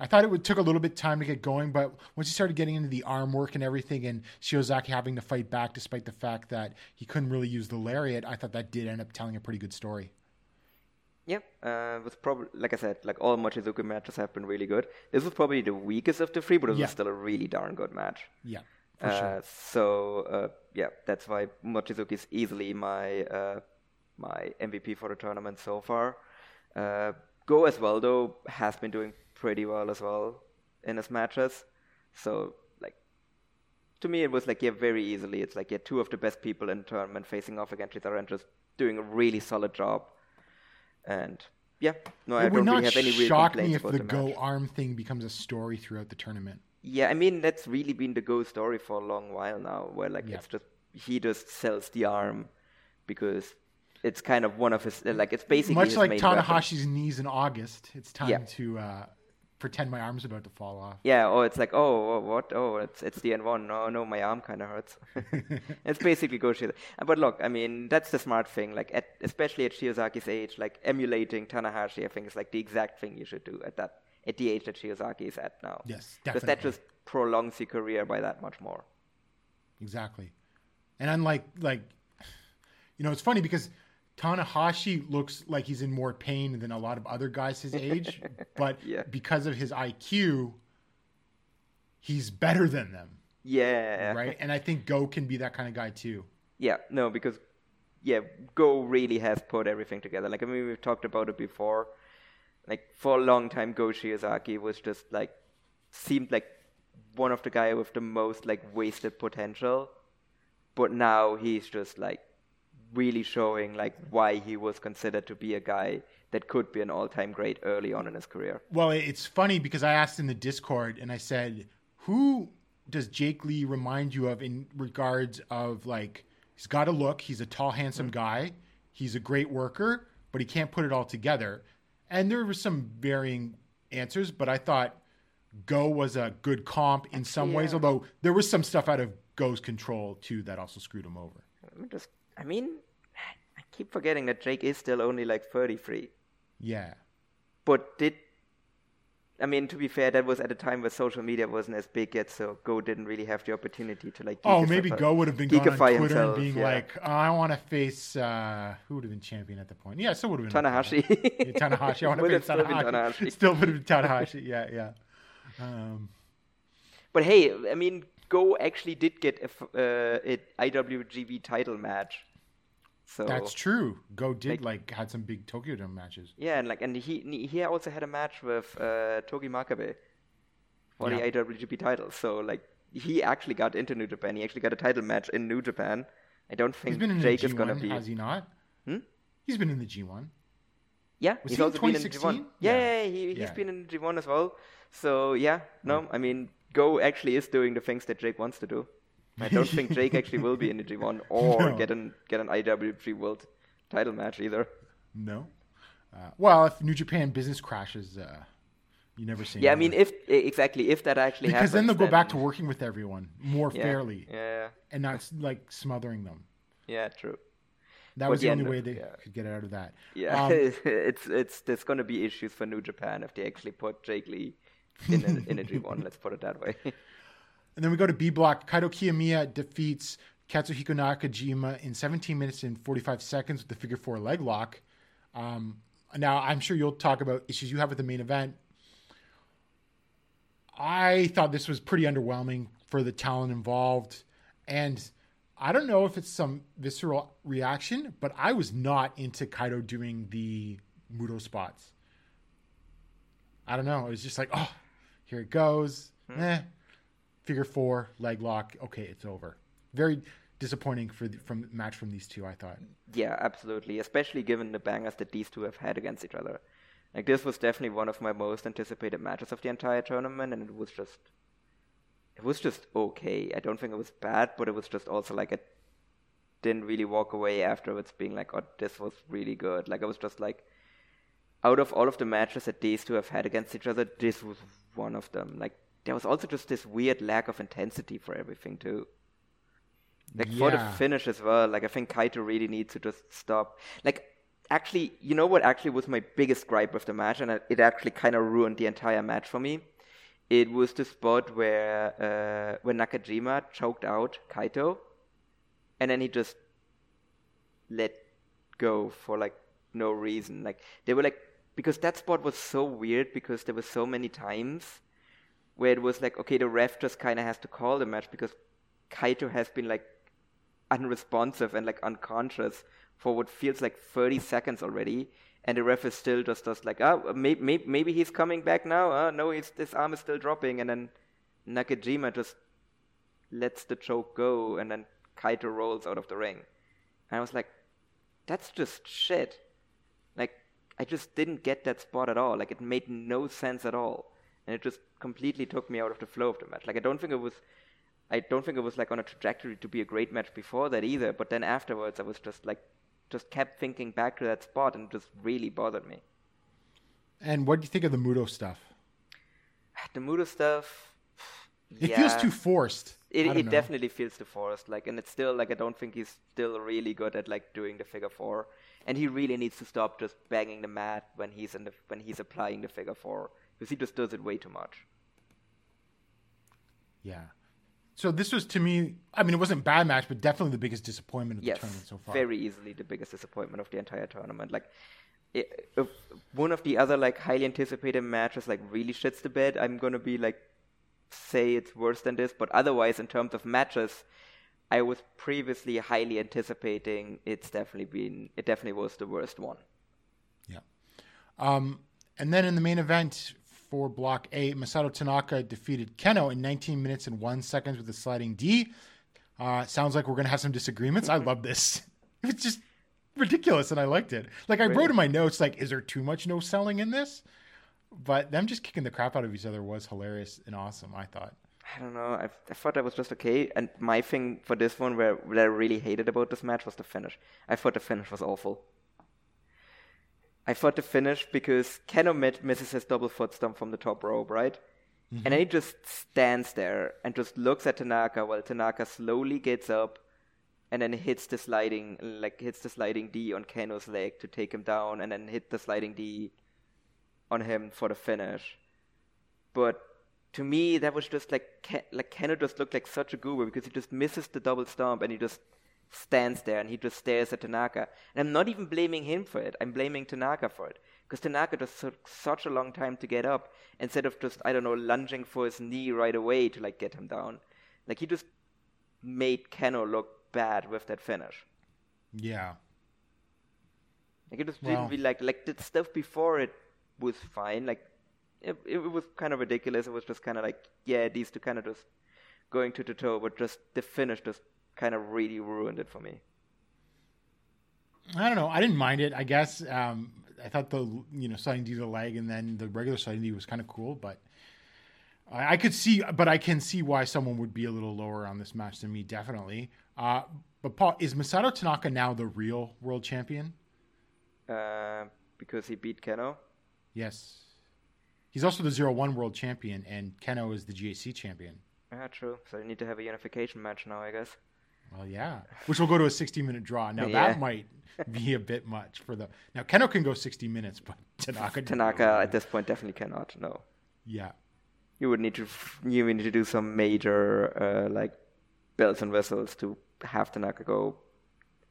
I thought took a little bit of time to get going, but once you started getting into the arm work and everything and Shiozaki having to fight back despite the fact that he couldn't really use the lariat, I thought that did end up telling a pretty good story. Yep, it was probably, like I said, like all Mochizuki matches have been really good. This was probably the weakest of the three, but it was still a really darn good match. Yeah, for sure. So, that's why Mochizuki is easily my MVP for the tournament so far. Go as well, though, has been doing pretty well as well in his matches. So, like, to me, it was like, very easily. It's like, two of the best people in the tournament facing off against each other and just doing a really solid job. And I don't really have any real complaints about the match. It would not shock me if the Go arm thing becomes a story throughout the tournament. Yeah, I mean, that's really been the Go story for a long while now, where like it's just he just sells the arm because it's kind of one of his like it's basically much his like main Tanahashi's weapon. Knees in August. It's time to pretend my arm's about to fall off. Yeah, or it's like what? Oh, it's the N1. No, no, my arm kind of hurts. It's basically Go shit. But look, I mean, that's the smart thing. Like especially at Shiyozaki's age, like emulating Tanahashi, I think is like the exact thing you should do at the age that Shiyozaki is at now. Yes, definitely. Because that just prolongs your career by that much more. Exactly. And unlike, like, you know, it's funny because Tanahashi looks like he's in more pain than a lot of other guys his age, but because of his IQ, he's better than them. Yeah. Right? And I think Go can be that kind of guy too. Yeah, no, because, Go really has put everything together. Like, I mean, we've talked about it before. Like, for a long time, Go Shiozaki was just, like, seemed like one of the guy with the most, like, wasted potential. But now he's just, like, really showing, like, why he was considered to be a guy that could be an all-time great early on in his career. Well, it's funny because I asked in the Discord, and I said, who does Jake Lee remind you of in regards of, like, he's got a look, he's a tall, handsome guy, he's a great worker, but he can't put it all together. And there were some varying answers, but I thought Go was a good comp in some ways, although there was some stuff out of Go's control, too, that also screwed him over. I mean, I keep forgetting that Jake is still only like 33. Yeah. But to be fair, that was at a time where social media wasn't as big yet, so Go didn't really have the opportunity to like... Oh, maybe Go would have been going on Twitter himself, and being like, I want to face... who would have been champion at the point? Yeah, still would have been... Tanahashi. Tanahashi. I want to face Tanahashi. Still would have been Tanahashi, yeah. But hey, I mean... Go actually did get an IWGP title match. So that's true. Go did had some big Tokyo Dome matches. Yeah, and he also had a match with Togi Makabe for the IWGP title. So like he actually got into New Japan. He actually got a title match in New Japan. I don't think Jake is going to be. Has he not? He's been in the G1. Yeah, he's also been in the G1. Yeah, he's been in the G1 as well. So I mean. Go actually is doing the things that Jake wants to do. I don't think Jake actually will be in the G1 or get an IWGP World title match either. No. Well, if New Japan business crashes, you never see. Yeah, I mean, if that actually happens. Because then they'll go back to working with everyone more fairly. Yeah. And not like smothering them. Yeah, true. That was the only way they could get out of that. Yeah, there's going to be issues for New Japan if they actually put Jake Lee in a G1, let's put it that way. And then we go to B block. Kaito Kiyomiya defeats Katsuhiko Nakajima in 17 minutes and 45 seconds with the figure 4 leg lock. Now, I'm sure you'll talk about issues you have with the main event. I thought this was pretty underwhelming for the talent involved. And I don't know if it's some visceral reaction, but I was not into Kaito doing the Muto spots. I don't know. It was just like, oh, here it goes. Figure 4, leg lock. Okay, it's over. Very disappointing from match from these two, I thought. Yeah, absolutely. Especially given the bangers that these two have had against each other. Like, this was definitely one of my most anticipated matches of the entire tournament, and it was just okay. I don't think it was bad, but it was just also like I didn't really walk away afterwards being like, oh, this was really good. Like, I was just like, out of all of the matches that these two have had against each other, this was one of them. Like, there was also just this weird lack of intensity for everything, too. Like, for the finish as well, like, I think Kaito really needs to just stop. Like, actually, you know what actually was my biggest gripe with the match, and it actually kind of ruined the entire match for me? It was the spot where Nakajima choked out Kaito, and then he just let go for, like, no reason. Like, they were like... Because that spot was so weird because there were so many times where it was like, okay, the ref just kind of has to call the match because Kaito has been like unresponsive and like unconscious for what feels like 30 seconds already. And the ref is still just like, maybe he's coming back now. No, this arm is still dropping. And then Nakajima just lets the choke go. And then Kaito rolls out of the ring. And I was like, that's just shit. Like, I just didn't get that spot at all. Like, it made no sense at all. and it just completely took me out of the flow of the match. Like, I don't think it was like on a trajectory to be a great match before that either, but then afterwards I was just like, just kept thinking back to that spot, and it just really bothered me. And what do you think of the Muto stuff? The Muto stuff, it feels too forced. It definitely feels too forced. Like, and it's still like, I don't think he's still really good at like doing the figure four, and he really needs to stop just banging the mat when he's in the when he's applying the figure four, because he just does it way too much. Yeah. So this was, to me, I mean, it wasn't a bad match, but definitely the biggest disappointment of the tournament so far. Very easily the biggest disappointment of the entire tournament. Like, if one of the other like highly anticipated matches like really shits the bed, I'm gonna be like, say it's worse than this. But otherwise, in terms of matches, I was previously highly anticipating. It definitely was the worst one. Yeah. And then in the main event, for Block A, Masato Tanaka defeated Kenoh in 19 minutes and 1 second with a sliding D. Sounds like we're going to have some disagreements. I love this. It's just ridiculous, and I liked it. Like, I wrote in my notes, like, is there too much no selling in this? But them just kicking the crap out of each other was hilarious and awesome, I thought. I don't know. I thought that was just okay. And my thing for this one, what I really hated about this match, was the finish. I thought the finish was awful. I thought the finish because Kenoh misses his double foot stomp from the top rope, right? Mm-hmm. And then he just stands there and just looks at Tanaka while Tanaka slowly gets up and then hits the sliding D on Kenoh's leg to take him down, and then hit the sliding D on him for the finish. But to me, that was just like Kenoh just looked like such a goober because he just misses the double stomp and he just stands there and he just stares at Tanaka. And I'm not even blaming him for it. I'm blaming Tanaka for it. Because Tanaka just took such a long time to get up instead of just, I don't know, lunging for his knee right away to, like, get him down. Like, he just made Kenoh look bad with that finish. Yeah. Like, it just didn't be like, the stuff before it was fine. Like, it was kind of ridiculous. It was just kind of like, yeah, these two kind of just going toe-to-toe, but just the finish just kind of really ruined it for me. I don't know. I didn't mind it, I guess. I thought the, you know, sliding D to the leg and then the regular sliding D was kind of cool, but I can see why someone would be a little lower on this match than me, definitely. But Paul, is Masato Tanaka now the real world champion? Because he beat Kenoh? Yes. He's also the 0-1 world champion, and Kenoh is the GAC champion. Ah, true. So you need to have a unification match now, I guess. Well, yeah, which will go to a 60-minute draw. Now, that might be a bit much for the... Now, Kenoh can go 60 minutes, but Tanaka at this point definitely cannot, no. Yeah. You would need to do some major, like, bells and whistles to have Tanaka go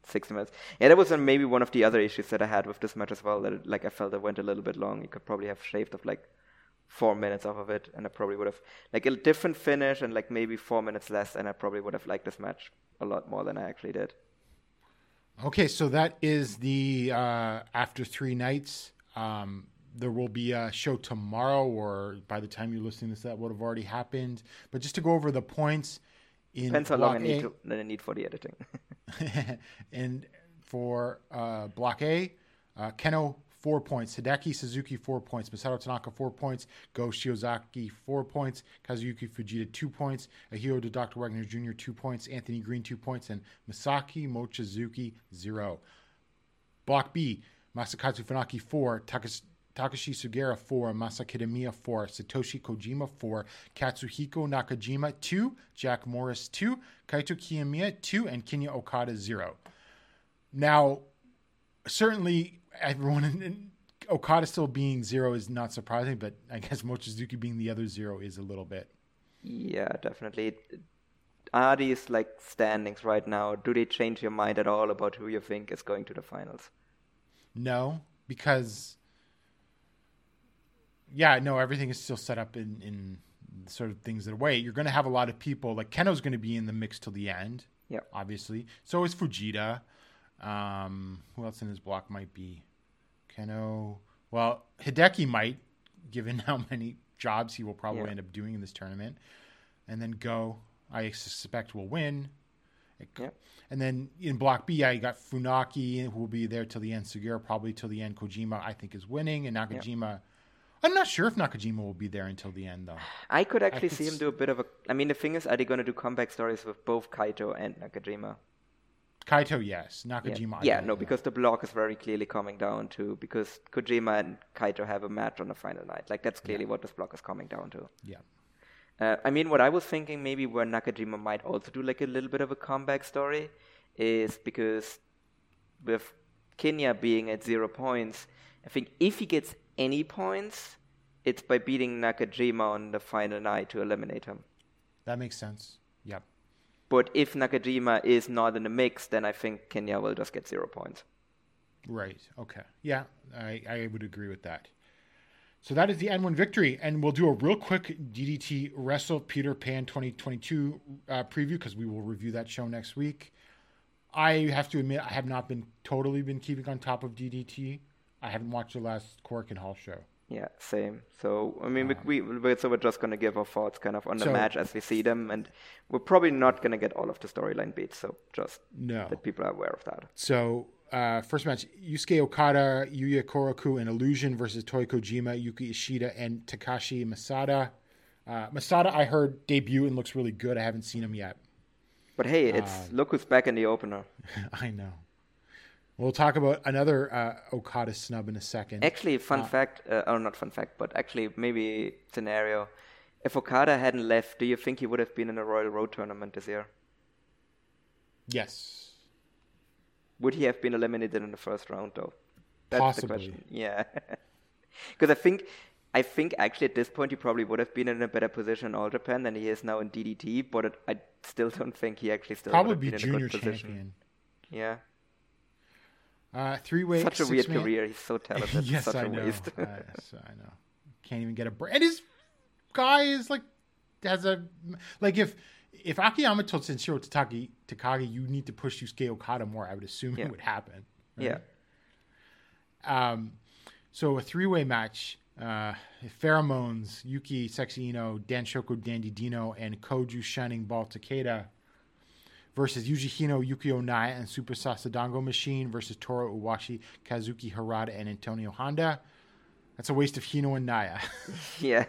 60 minutes. Yeah, that was maybe one of the other issues that I had with this match as well, that, I felt it went a little bit long. You could probably have shaved off, like, 4 minutes off of it, and I probably would have... Like, a different finish and, like, maybe 4 minutes less, and I probably would have liked this match a lot more than I actually did. Okay, so that is the after three nights. There will be a show tomorrow, or by the time you're listening to this, that would have already happened. But just to go over the points in Depends how long I need for the editing. And for Block A, Kenoh, 4 points. Hideki Suzuki, 4 points. Masato Tanaka, 4 points. Go Shiozaki, 4 points. Kazuyuki Fujita, 2 points. Ahiro to Dr. Wagner Jr., 2 points. Anthony Green, 2 points. And Misaki Mochizuki, 0. Block B, Masakatsu Funaki, 4. Takashi Sugera, 4. Masa Kitamiya, 4. Satoshi Kojima, 4. Katsuhiko Nakajima, 2. Jack Morris, 2. Kaito Kiyomiya, 2. And Kenya Okada, 0. Now, certainly... Everyone in Okada still being 0 is not surprising, but I guess Mochizuki being the other 0 is a little bit. Yeah, definitely. Are these like standings right now? Do they change your mind at all about who you think is going to the finals? No, because everything is still set up in sort of things that way. You're going to have a lot of people like Kenoh's going to be in the mix till the end. Yeah, obviously. So is Fujita. Who else in his block might be? Kenoh. Well, Hideki might, given how many jobs he will probably end up doing in this tournament. And then Go, I suspect, will win. Yep. And then in Block B, I got Funaki, who will be there till the end. Sugera probably till the end. Kojima, I think, is winning. And Nakajima, I'm not sure if Nakajima will be there until the end, though. I could actually see him do a bit of a... I mean, the thing is, are they going to do comeback stories with both Kaito and Nakajima? Kaito, yes. Nakajima, yeah, no, because the block is very clearly coming down to... Because Kojima and Kaito have a match on the final night. Like, that's clearly what this block is coming down to. Yeah. I mean, what I was thinking maybe where Nakajima might also do, like, a little bit of a comeback story is because with Kenya being at 0 points, I think if he gets any points, it's by beating Nakajima on the final night to eliminate him. That makes sense. Yep. But if Nakajima is not in the mix, then I think Kenya will just get 0 points. Right. Okay. Yeah, I would agree with that. So that is the N1 victory, and we'll do a real quick DDT Wrestle Peter Pan 2022 preview because we will review that show next week. I have to admit, I have not been keeping on top of DDT. I haven't watched the last Cork and Hall show. Yeah, same. So, I mean, we're just going to give our thoughts kind of on the match as we see them, and we're probably not going to get all of the storyline beats, so just that people are aware of that. So, first match, Yusuke Okada, Yuya Koroku, and Illusion versus Toi Kojima, Yuki Ishida, and Takashi Masada. Masada, I heard, debut and looks really good. I haven't seen him yet. But hey, look who's back in the opener. I know. We'll talk about another Okada snub in a second. Actually, maybe scenario. If Okada hadn't left, do you think he would have been in a Royal Road tournament this year? Yes. Would he have been eliminated in the first round, though? That's possibly. The question. Yeah. Because I think actually at this point he probably would have been in a better position in All Japan than he is now in DDT, but I still don't think he actually still probably would have been in a good position. Probably junior champion. Yeah. Three-way, such a weird career. He's so talented. Yes, such I a know. Waste. Yes, I know. Can't even get a break. And his guy is like has a like if Akiyama told Senshiro Takagi, you need to push Yusuke Okada more. I would assume it would happen. Right? Yeah. So a three-way match. Pheromones, Yuki Sexy Ino, Danshoko Dandidino, and Koju Shining Ball Takeda. Versus Yuji Hino, Yukio Naya, and Super Sasadango Machine versus Toru Iwashi, Kazuki Harada, and Antonio Honda. That's a waste of Hino and Naya. Yeah.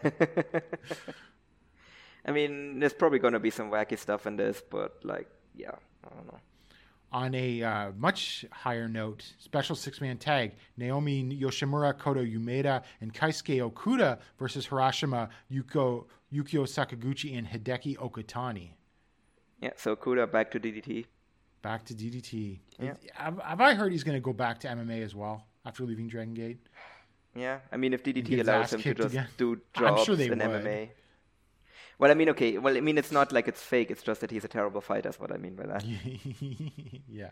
I mean, there's probably going to be some wacky stuff in this, but, like, yeah, I don't know. On a much higher note, special six-man tag, Naomi Yoshimura, Koto Umeda, and Kaisuke Okuda versus Hiroshima, Yukio Sakaguchi, and Hideki Okatani. Yeah, so Okuda back to DDT. Back to DDT. Yeah. Have I heard he's going to go back to MMA as well after leaving Dragon Gate? Yeah, I mean, if DDT allows him to just do jobs in MMA. Well, I mean, okay. Well, I mean, it's not like it's fake. It's just that he's a terrible fighter. That's what I mean by that. Yeah.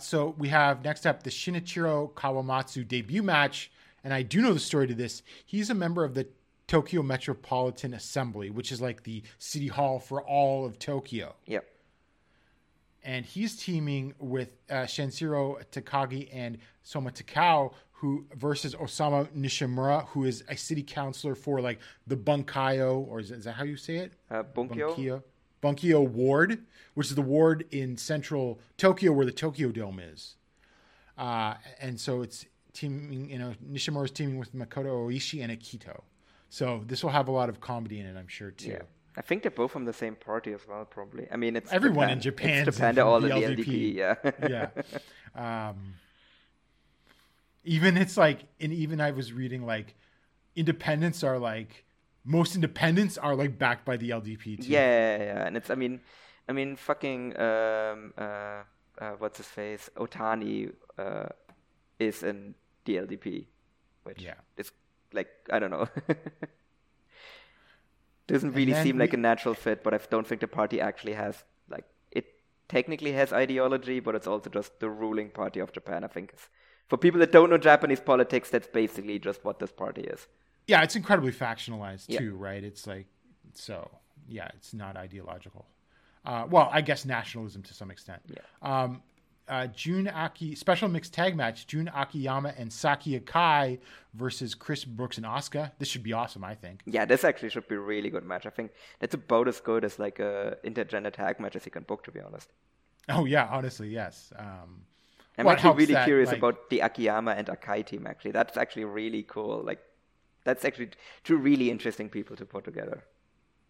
So we have next up the Shinichiro Kawamatsu debut match. And I do know the story to this. He's a member of the Tokyo Metropolitan Assembly, which is like the city hall for all of Tokyo. Yep. And he's teaming with Shenshiro Takagi and Soma Takao, who versus Osamu Nishimura, who is a city councilor for like the Bunkayo, or is that how you say it? Bunkyo. Bunkyo Ward, which is the ward in central Tokyo where the Tokyo Dome is. And so it's teaming, you know, Nishimura's teaming with Makoto Oishi and Akito. So this will have a lot of comedy in it, I'm sure, too. Yeah. I think they're both from the same party as well, probably. I mean, it's everyone Japan. In Japan. It's Japan, all the LDP. Yeah. Yeah. Even it's like, and even I was reading like, most independents are like backed by the LDP, too. Yeah. And it's, I mean, fucking, what's his face? Otani is in the LDP, which is. Like, I don't know. Doesn't really seem like a natural fit, but I don't think the party actually has, like, it technically has ideology, but it's also just the ruling party of Japan, I think. For people that don't know Japanese politics, that's basically just what this party is. Yeah, it's incredibly factionalized, too, right? It's like, so, yeah, it's not ideological. Well, I guess nationalism to some extent. Yeah. Special mixed tag match, Jun Akiyama and Saki Akai versus Chris Brooks and Asuka. This should be awesome, I think. Yeah, this actually should be a really good match. I think that's about as good as like a intergender tag match as you can book, to be honest. Oh yeah, honestly, yes. I'm actually really curious about the Akiyama and Akai team, actually. That's actually really cool. Like, that's actually two really interesting people to put together.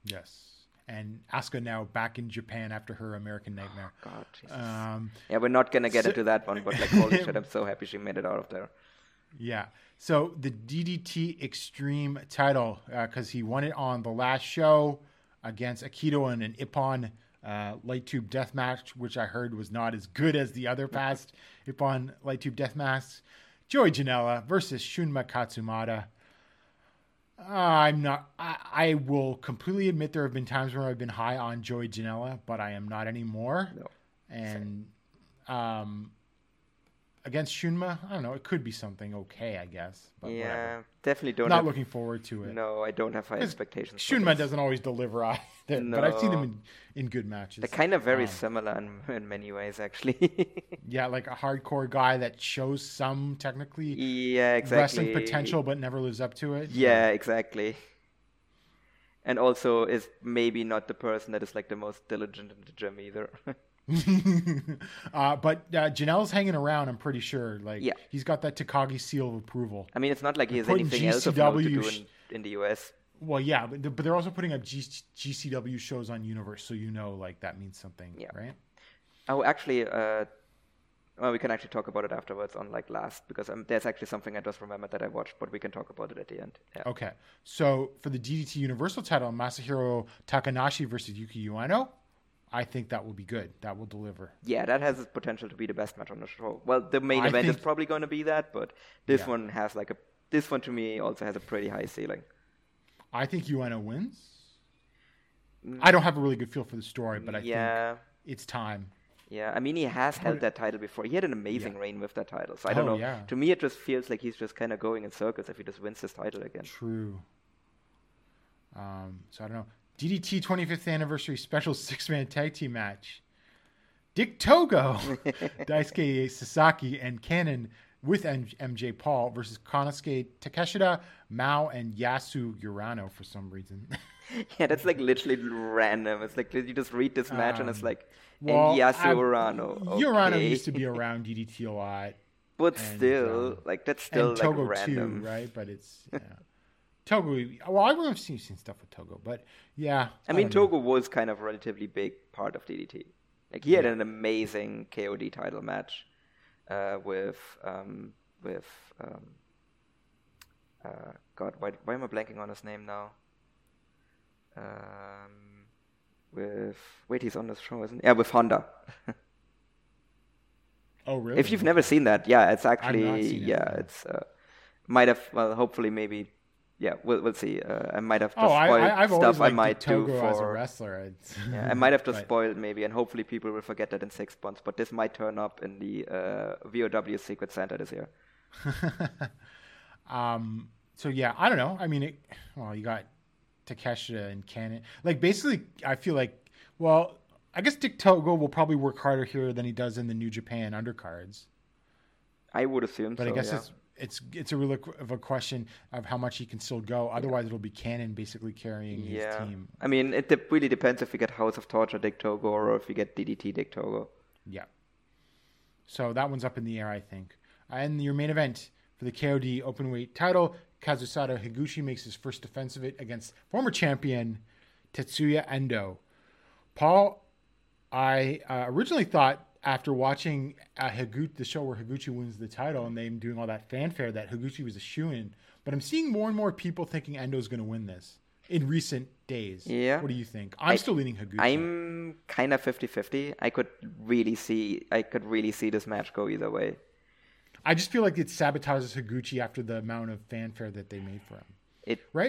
Yes. And Asuka now back in Japan after her American Nightmare. Oh, God, Jesus. Yeah, we're not going to get into that one, but like, holy shit, I'm so happy she made it out of there. Yeah. So the DDT Extreme title, because he won it on the last show against Aikido in an Ippon light tube death match, which I heard was not as good as the other past Ippon light tube death match. Joey Janela versus Shunma Katsumata. I will completely admit there have been times where I've been high on Joey Janela, but I am not anymore. No. And against Shunma, I don't know. It could be something okay, I guess. But yeah, whatever. Definitely don't. Not looking forward to it. No, I don't have high expectations. Shunma doesn't always deliver either, no. But I've seen them in good matches. They're kind of very similar in many ways, actually. Yeah, like a hardcore guy that shows some technically wrestling potential, but never lives up to it. Yeah, exactly. And also is maybe not the person that is like the most diligent in the gym either. But Janelle's hanging around, I'm pretty sure. Like, he's got that Takagi seal of approval. I mean, it's not like he has anything GCW else to do in the US. Well, yeah, but they're also putting up GCW shows on Universe, so like that means something, right? Oh, actually, we can actually talk about it afterwards on like last, because there's actually something I just remembered that I watched, but we can talk about it at the end. Yeah. Okay, so for the DDT Universal title, Masahiro Takanashi versus Yuki Ueno. I think that will be good. That will deliver. Yeah, that has the potential to be the best match on the show. Well, the main event is probably going to be that, but this one has this one to me also has a pretty high ceiling. I think Ueno wins. I don't have a really good feel for the story, but I think it's time. Yeah, I mean, he has held that title before. He had an amazing reign with that title, so I don't know. Yeah. To me, it just feels like he's just kind of going in circles if he just wins this title again. True. So I don't know. DDT 25th Anniversary Special 6-Man Tag Team Match. Dick Togo, Daisuke Sasaki, and Cannon with MJ Paul versus Konosuke Takeshita, Mao, and Yasu Urano for some reason. Yeah, that's like literally random. It's like you just read this match and it's like, and Yasu Urano. Okay. Urano used to be around DDT a lot. But still, that's still and like Togo random. Too, right? But it's... Yeah. Togo, well, I would have seen stuff with Togo, but Togo was kind of a relatively big part of DDT. Like he had an amazing KOD title match with God, why am I blanking on his name now? He's on this show, isn't he? Yeah, with Honda. Oh, really? If you've never seen that, it's actually hopefully maybe. Yeah, we'll see. I might have just spoiled stuff I might do for... as a wrestler. I might have just spoiled maybe, and hopefully people will forget that in 6 months, but this might turn up in the VOW Secret Santa this year. I don't know. I mean, you got Takeshita and Cannon. Like, basically, I feel like, I guess Dick Togo will probably work harder here than he does in the New Japan undercards. I would assume but so, I guess it's a real of a question of how much he can still go. Otherwise, it'll be Cannon basically carrying his team. I mean, it really depends if we get House of Torture Dick Togo or if we get DDT Dick Togo. Yeah. So that one's up in the air, I think. And your main event for the KOD Openweight title, Kazusato Higuchi makes his first defense of it against former champion Tetsuya Endo. Paul, I originally thought, after watching the show where Higuchi wins the title and them doing all that fanfare, that Higuchi was a shoo-in. But I'm seeing more and more people thinking Endo's going to win this in recent days. Yeah. What do you think? I'm still leaning Higuchi. I'm kind of 50-50. I could really see this match go either way. I just feel like it sabotages Higuchi after the amount of fanfare that they made for him.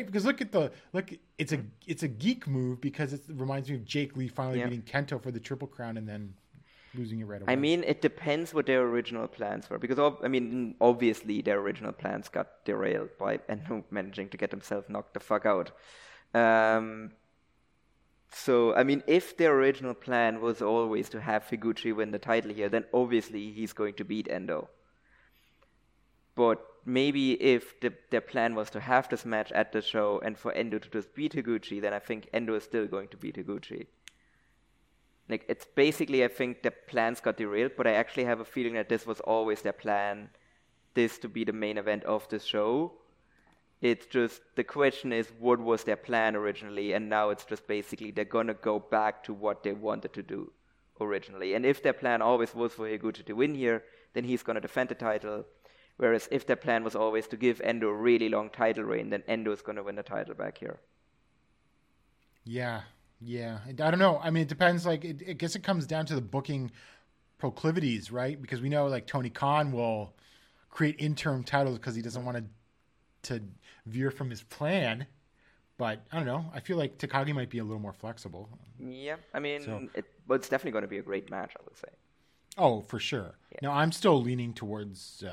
Because it's a geek move because it reminds me of Jake Lee finally beating Kento for the Triple Crown and then losing it right away. I mean, it depends what their original plans were. Because, obviously their original plans got derailed by Endo managing to get himself knocked the fuck out. If their original plan was always to have Higuchi win the title here, then obviously he's going to beat Endo. But maybe if their plan was to have this match at the show and for Endo to just beat Higuchi, then I think Endo is still going to beat Higuchi. Like, it's basically, I think their plans got derailed, but I actually have a feeling that this was always their plan, this to be the main event of the show. It's just, the question is, what was their plan originally? And now it's just basically, they're gonna go back to what they wanted to do originally. And if their plan always was for Higuchi to win here, then he's gonna defend the title. Whereas if their plan was always to give Endo a really long title reign, then Endo's gonna win the title back here. Yeah. Yeah, I don't know. I mean, it depends. Like, I guess it comes down to the booking proclivities, right? Because we know, like, Tony Khan will create interim titles because he doesn't want to veer from his plan. But I don't know. I feel like Takagi might be a little more flexible. Yeah, I mean, it's definitely going to be a great match, I would say. Oh, for sure. Yeah. Now, I'm still leaning towards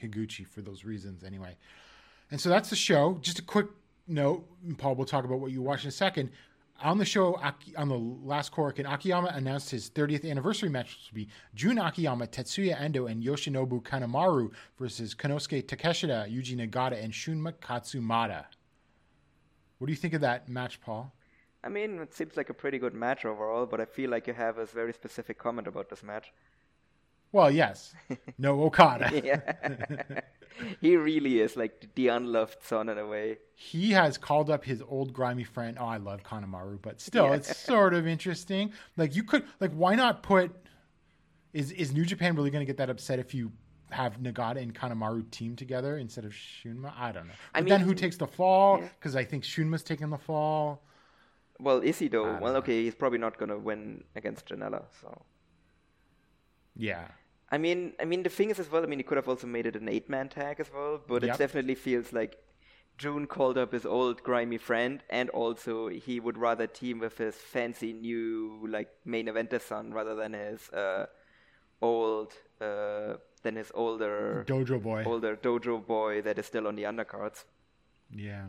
Higuchi for those reasons, anyway. And so that's the show. Just a quick note, and Paul, we'll talk about what you watch in a second. On the show, on the last Korakuen, Akiyama announced his 30th anniversary match, which will be Jun Akiyama, Tetsuya Endo, and Yoshinobu Kanemaru versus Konosuke Takeshita, Yuji Nagata, and Shunma Katsumata. What do you think of that match, Paul? I mean, it seems like a pretty good match overall, but I feel like you have a very specific comment about this match. Well, yes. No Okada. He really is like the unloved son in a way. He has called up his old grimy friend. Oh, I love Kanemaru, but still, it's sort of interesting. Like, you could, like, why not put? Is New Japan really going to get that upset if you have Nagata and Kanemaru team together instead of Shunma? I don't know. But then who takes the fall? Because I think Shunma's taking the fall. Well, is he though? Well, okay, he's probably not going to win against Janela. So. Yeah. I mean, the thing is as well, I mean, he could have also made it an 8-man tag as well, but it definitely feels like June called up his old grimy friend, and also he would rather team with his fancy new, like, main eventer son rather than his older dojo boy that is still on the undercards. Yeah.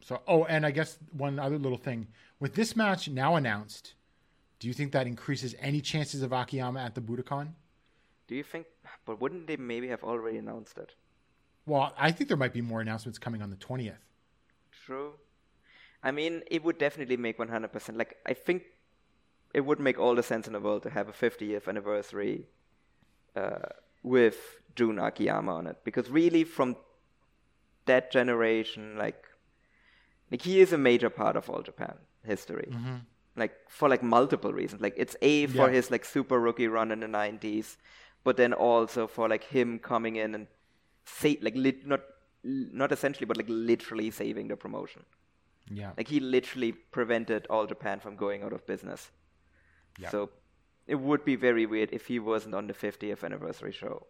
So, and I guess one other little thing with this match now announced. Do you think that increases any chances of Akiyama at the Budokan? Do you think? But wouldn't they maybe have already announced it? Well, I think there might be more announcements coming on the 20th. True. I mean, it would definitely make 100%. Like, I think it would make all the sense in the world to have a 50th anniversary with Jun Akiyama on it. Because really, from that generation, like he is a major part of All Japan history. Mm-hmm. Like, for, like, multiple reasons. Like, it's for his, like, super rookie run in the 90s, but then also for, like, him coming in and, not essentially, but, like, literally saving the promotion. Yeah. Like, he literally prevented All Japan from going out of business. Yeah. So, it would be very weird if he wasn't on the 50th anniversary show.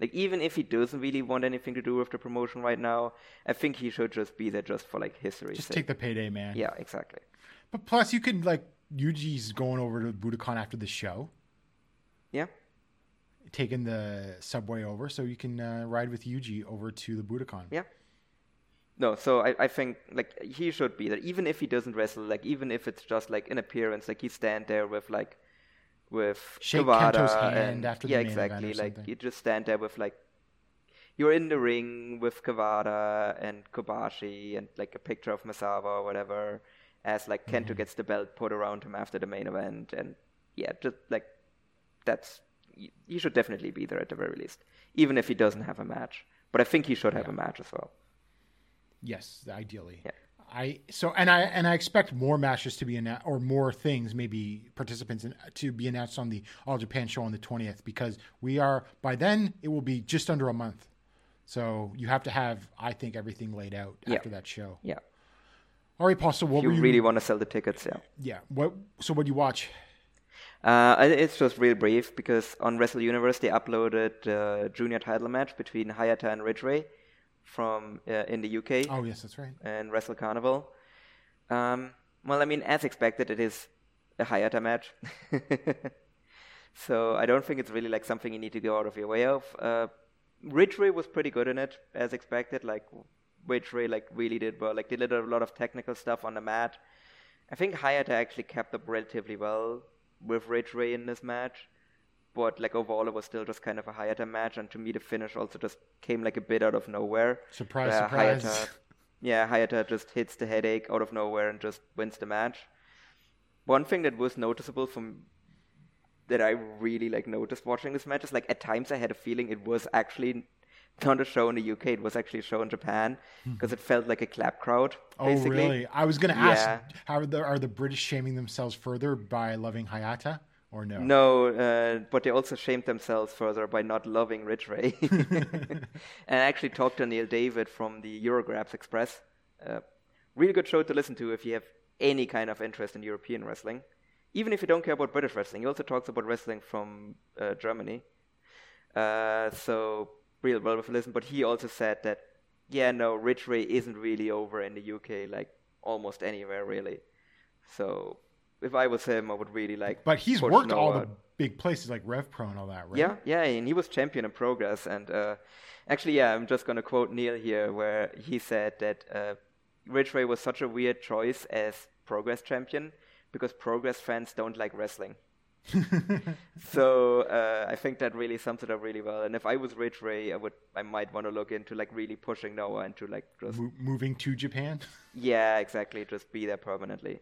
Like, even if he doesn't really want anything to do with the promotion right now, I think he should just be there just for, like, history's sake. Just take the payday, man. Yeah, exactly. But plus, you could, like, Yuji's going over to Budokan after the show. Yeah. Taking the subway over, so you can ride with Yuji over to the Budokan. Yeah. No, so I think, like, he should be there. Even if he doesn't wrestle, like, even if it's just, like, an appearance, like, he stand there with, like, shake Kento's hand after the main event or something. Like, you just stand there with, like, you're in the ring with Kawada and Kobashi and, like, a picture of Masawa or whatever, as, like, Kento gets the belt put around him after the main event. And, yeah, just, like, that's... He should definitely be there at the very least, even if he doesn't have a match. But I think he should have a match as well. Yes, ideally. Yeah. I expect more matches to be announced, or more things, maybe participants to be announced on the All Japan show on the 20th, because we are, by then, it will be just under a month. So you have to have, I think, everything laid out after that show. Yeah. All right, Paul, so what you really want to sell the tickets, yeah. Yeah. So what do you watch? It's just real brief, because on Wrestle Universe, they uploaded a junior title match between Hayata and Ridgway from in the UK. Oh, yes, that's right. And Wrestle Carnival. Well, I mean, as expected, it is a Hayata match. So I don't think it's really like something you need to go out of your way of. Ridgway was pretty good in it, as expected, like... which Ray really did well. Like, they did a lot of technical stuff on the mat. I think Hayata actually kept up relatively well with Rich Ray in this match. But, like, overall, it was still just kind of a Hayata match. And to me, the finish also just came, like, a bit out of nowhere. Surprise. Hayata just hits the headache out of nowhere and just wins the match. One thing that was noticeable from that I really like noticed watching this match is like at times I had a feeling it was actually not a show in the UK, it was actually a show in Japan because it felt like a clap crowd. Basically. Oh, really? I was going to ask, how are the British shaming themselves further by loving Hayata? Or no? No, but they also shamed themselves further by not loving Ridge Rae. And I actually talked to Neil David from the Eurograps Express. Really good show to listen to if you have any kind of interest in European wrestling. Even if you don't care about British wrestling, he also talks about wrestling from Germany. So, real well worth a listen. But he also said that, Ridge Rae isn't really over in the UK, like almost anywhere, really. So... if I was him, I would really like... But he's worked all the big places like RevPro and all that, right? Yeah, and he was champion in Progress. And I'm just going to quote Neil here, where he said that Ridge Rae was such a weird choice as Progress champion because Progress fans don't like wrestling. So I think that really sums it up really well. And if I was Ridge Rae, I might want to look into like really pushing Noah into like just... Moving to Japan? Yeah, exactly. Just be there permanently.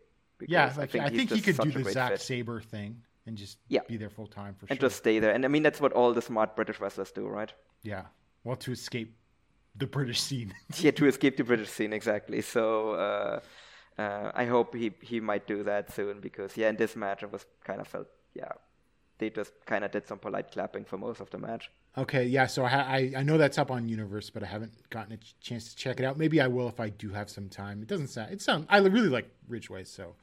Yeah, like, I think he could do the Zack Sabre thing and just be there full time for sure. And just stay there. And I mean, that's what all the smart British wrestlers do, right? Yeah. Well, to escape the British scene. Exactly. So I hope he might do that soon because, in this match it was kind of felt, they just kind of did some polite clapping for most of the match. Okay, so I know that's up on Universe, but I haven't gotten a chance to check it out. Maybe I will if I do have some time. I really like Ridge Rae, so...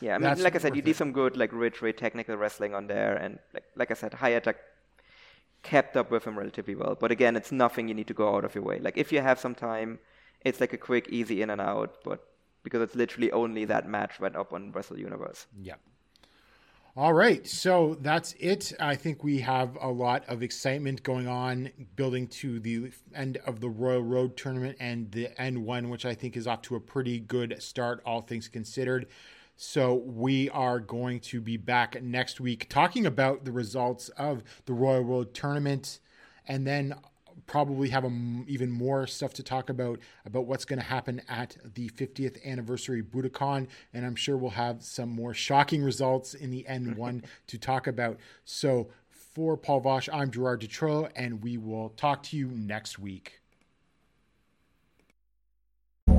Yeah, I mean, like I said, you do some good, like, Ridge Rae technical wrestling on there, and like I said, Hayata kept up with him relatively well. But again, it's nothing you need to go out of your way. Like, if you have some time, it's like a quick, easy in and out, but because it's literally only that match went up on Wrestle Universe. Yeah. All right, so that's it. I think we have a lot of excitement going on, building to the end of the Royal Road Tournament and the N1, which I think is off to a pretty good start, all things considered. So we are going to be back next week talking about the results of the Royal Road Tournament and then probably have even more stuff to talk about what's going to happen at the 50th anniversary Budokan, and I'm sure we'll have some more shocking results in the N1 to talk about. So for Paul Vosch, I'm Gerard Dutroux, and we will talk to you next week.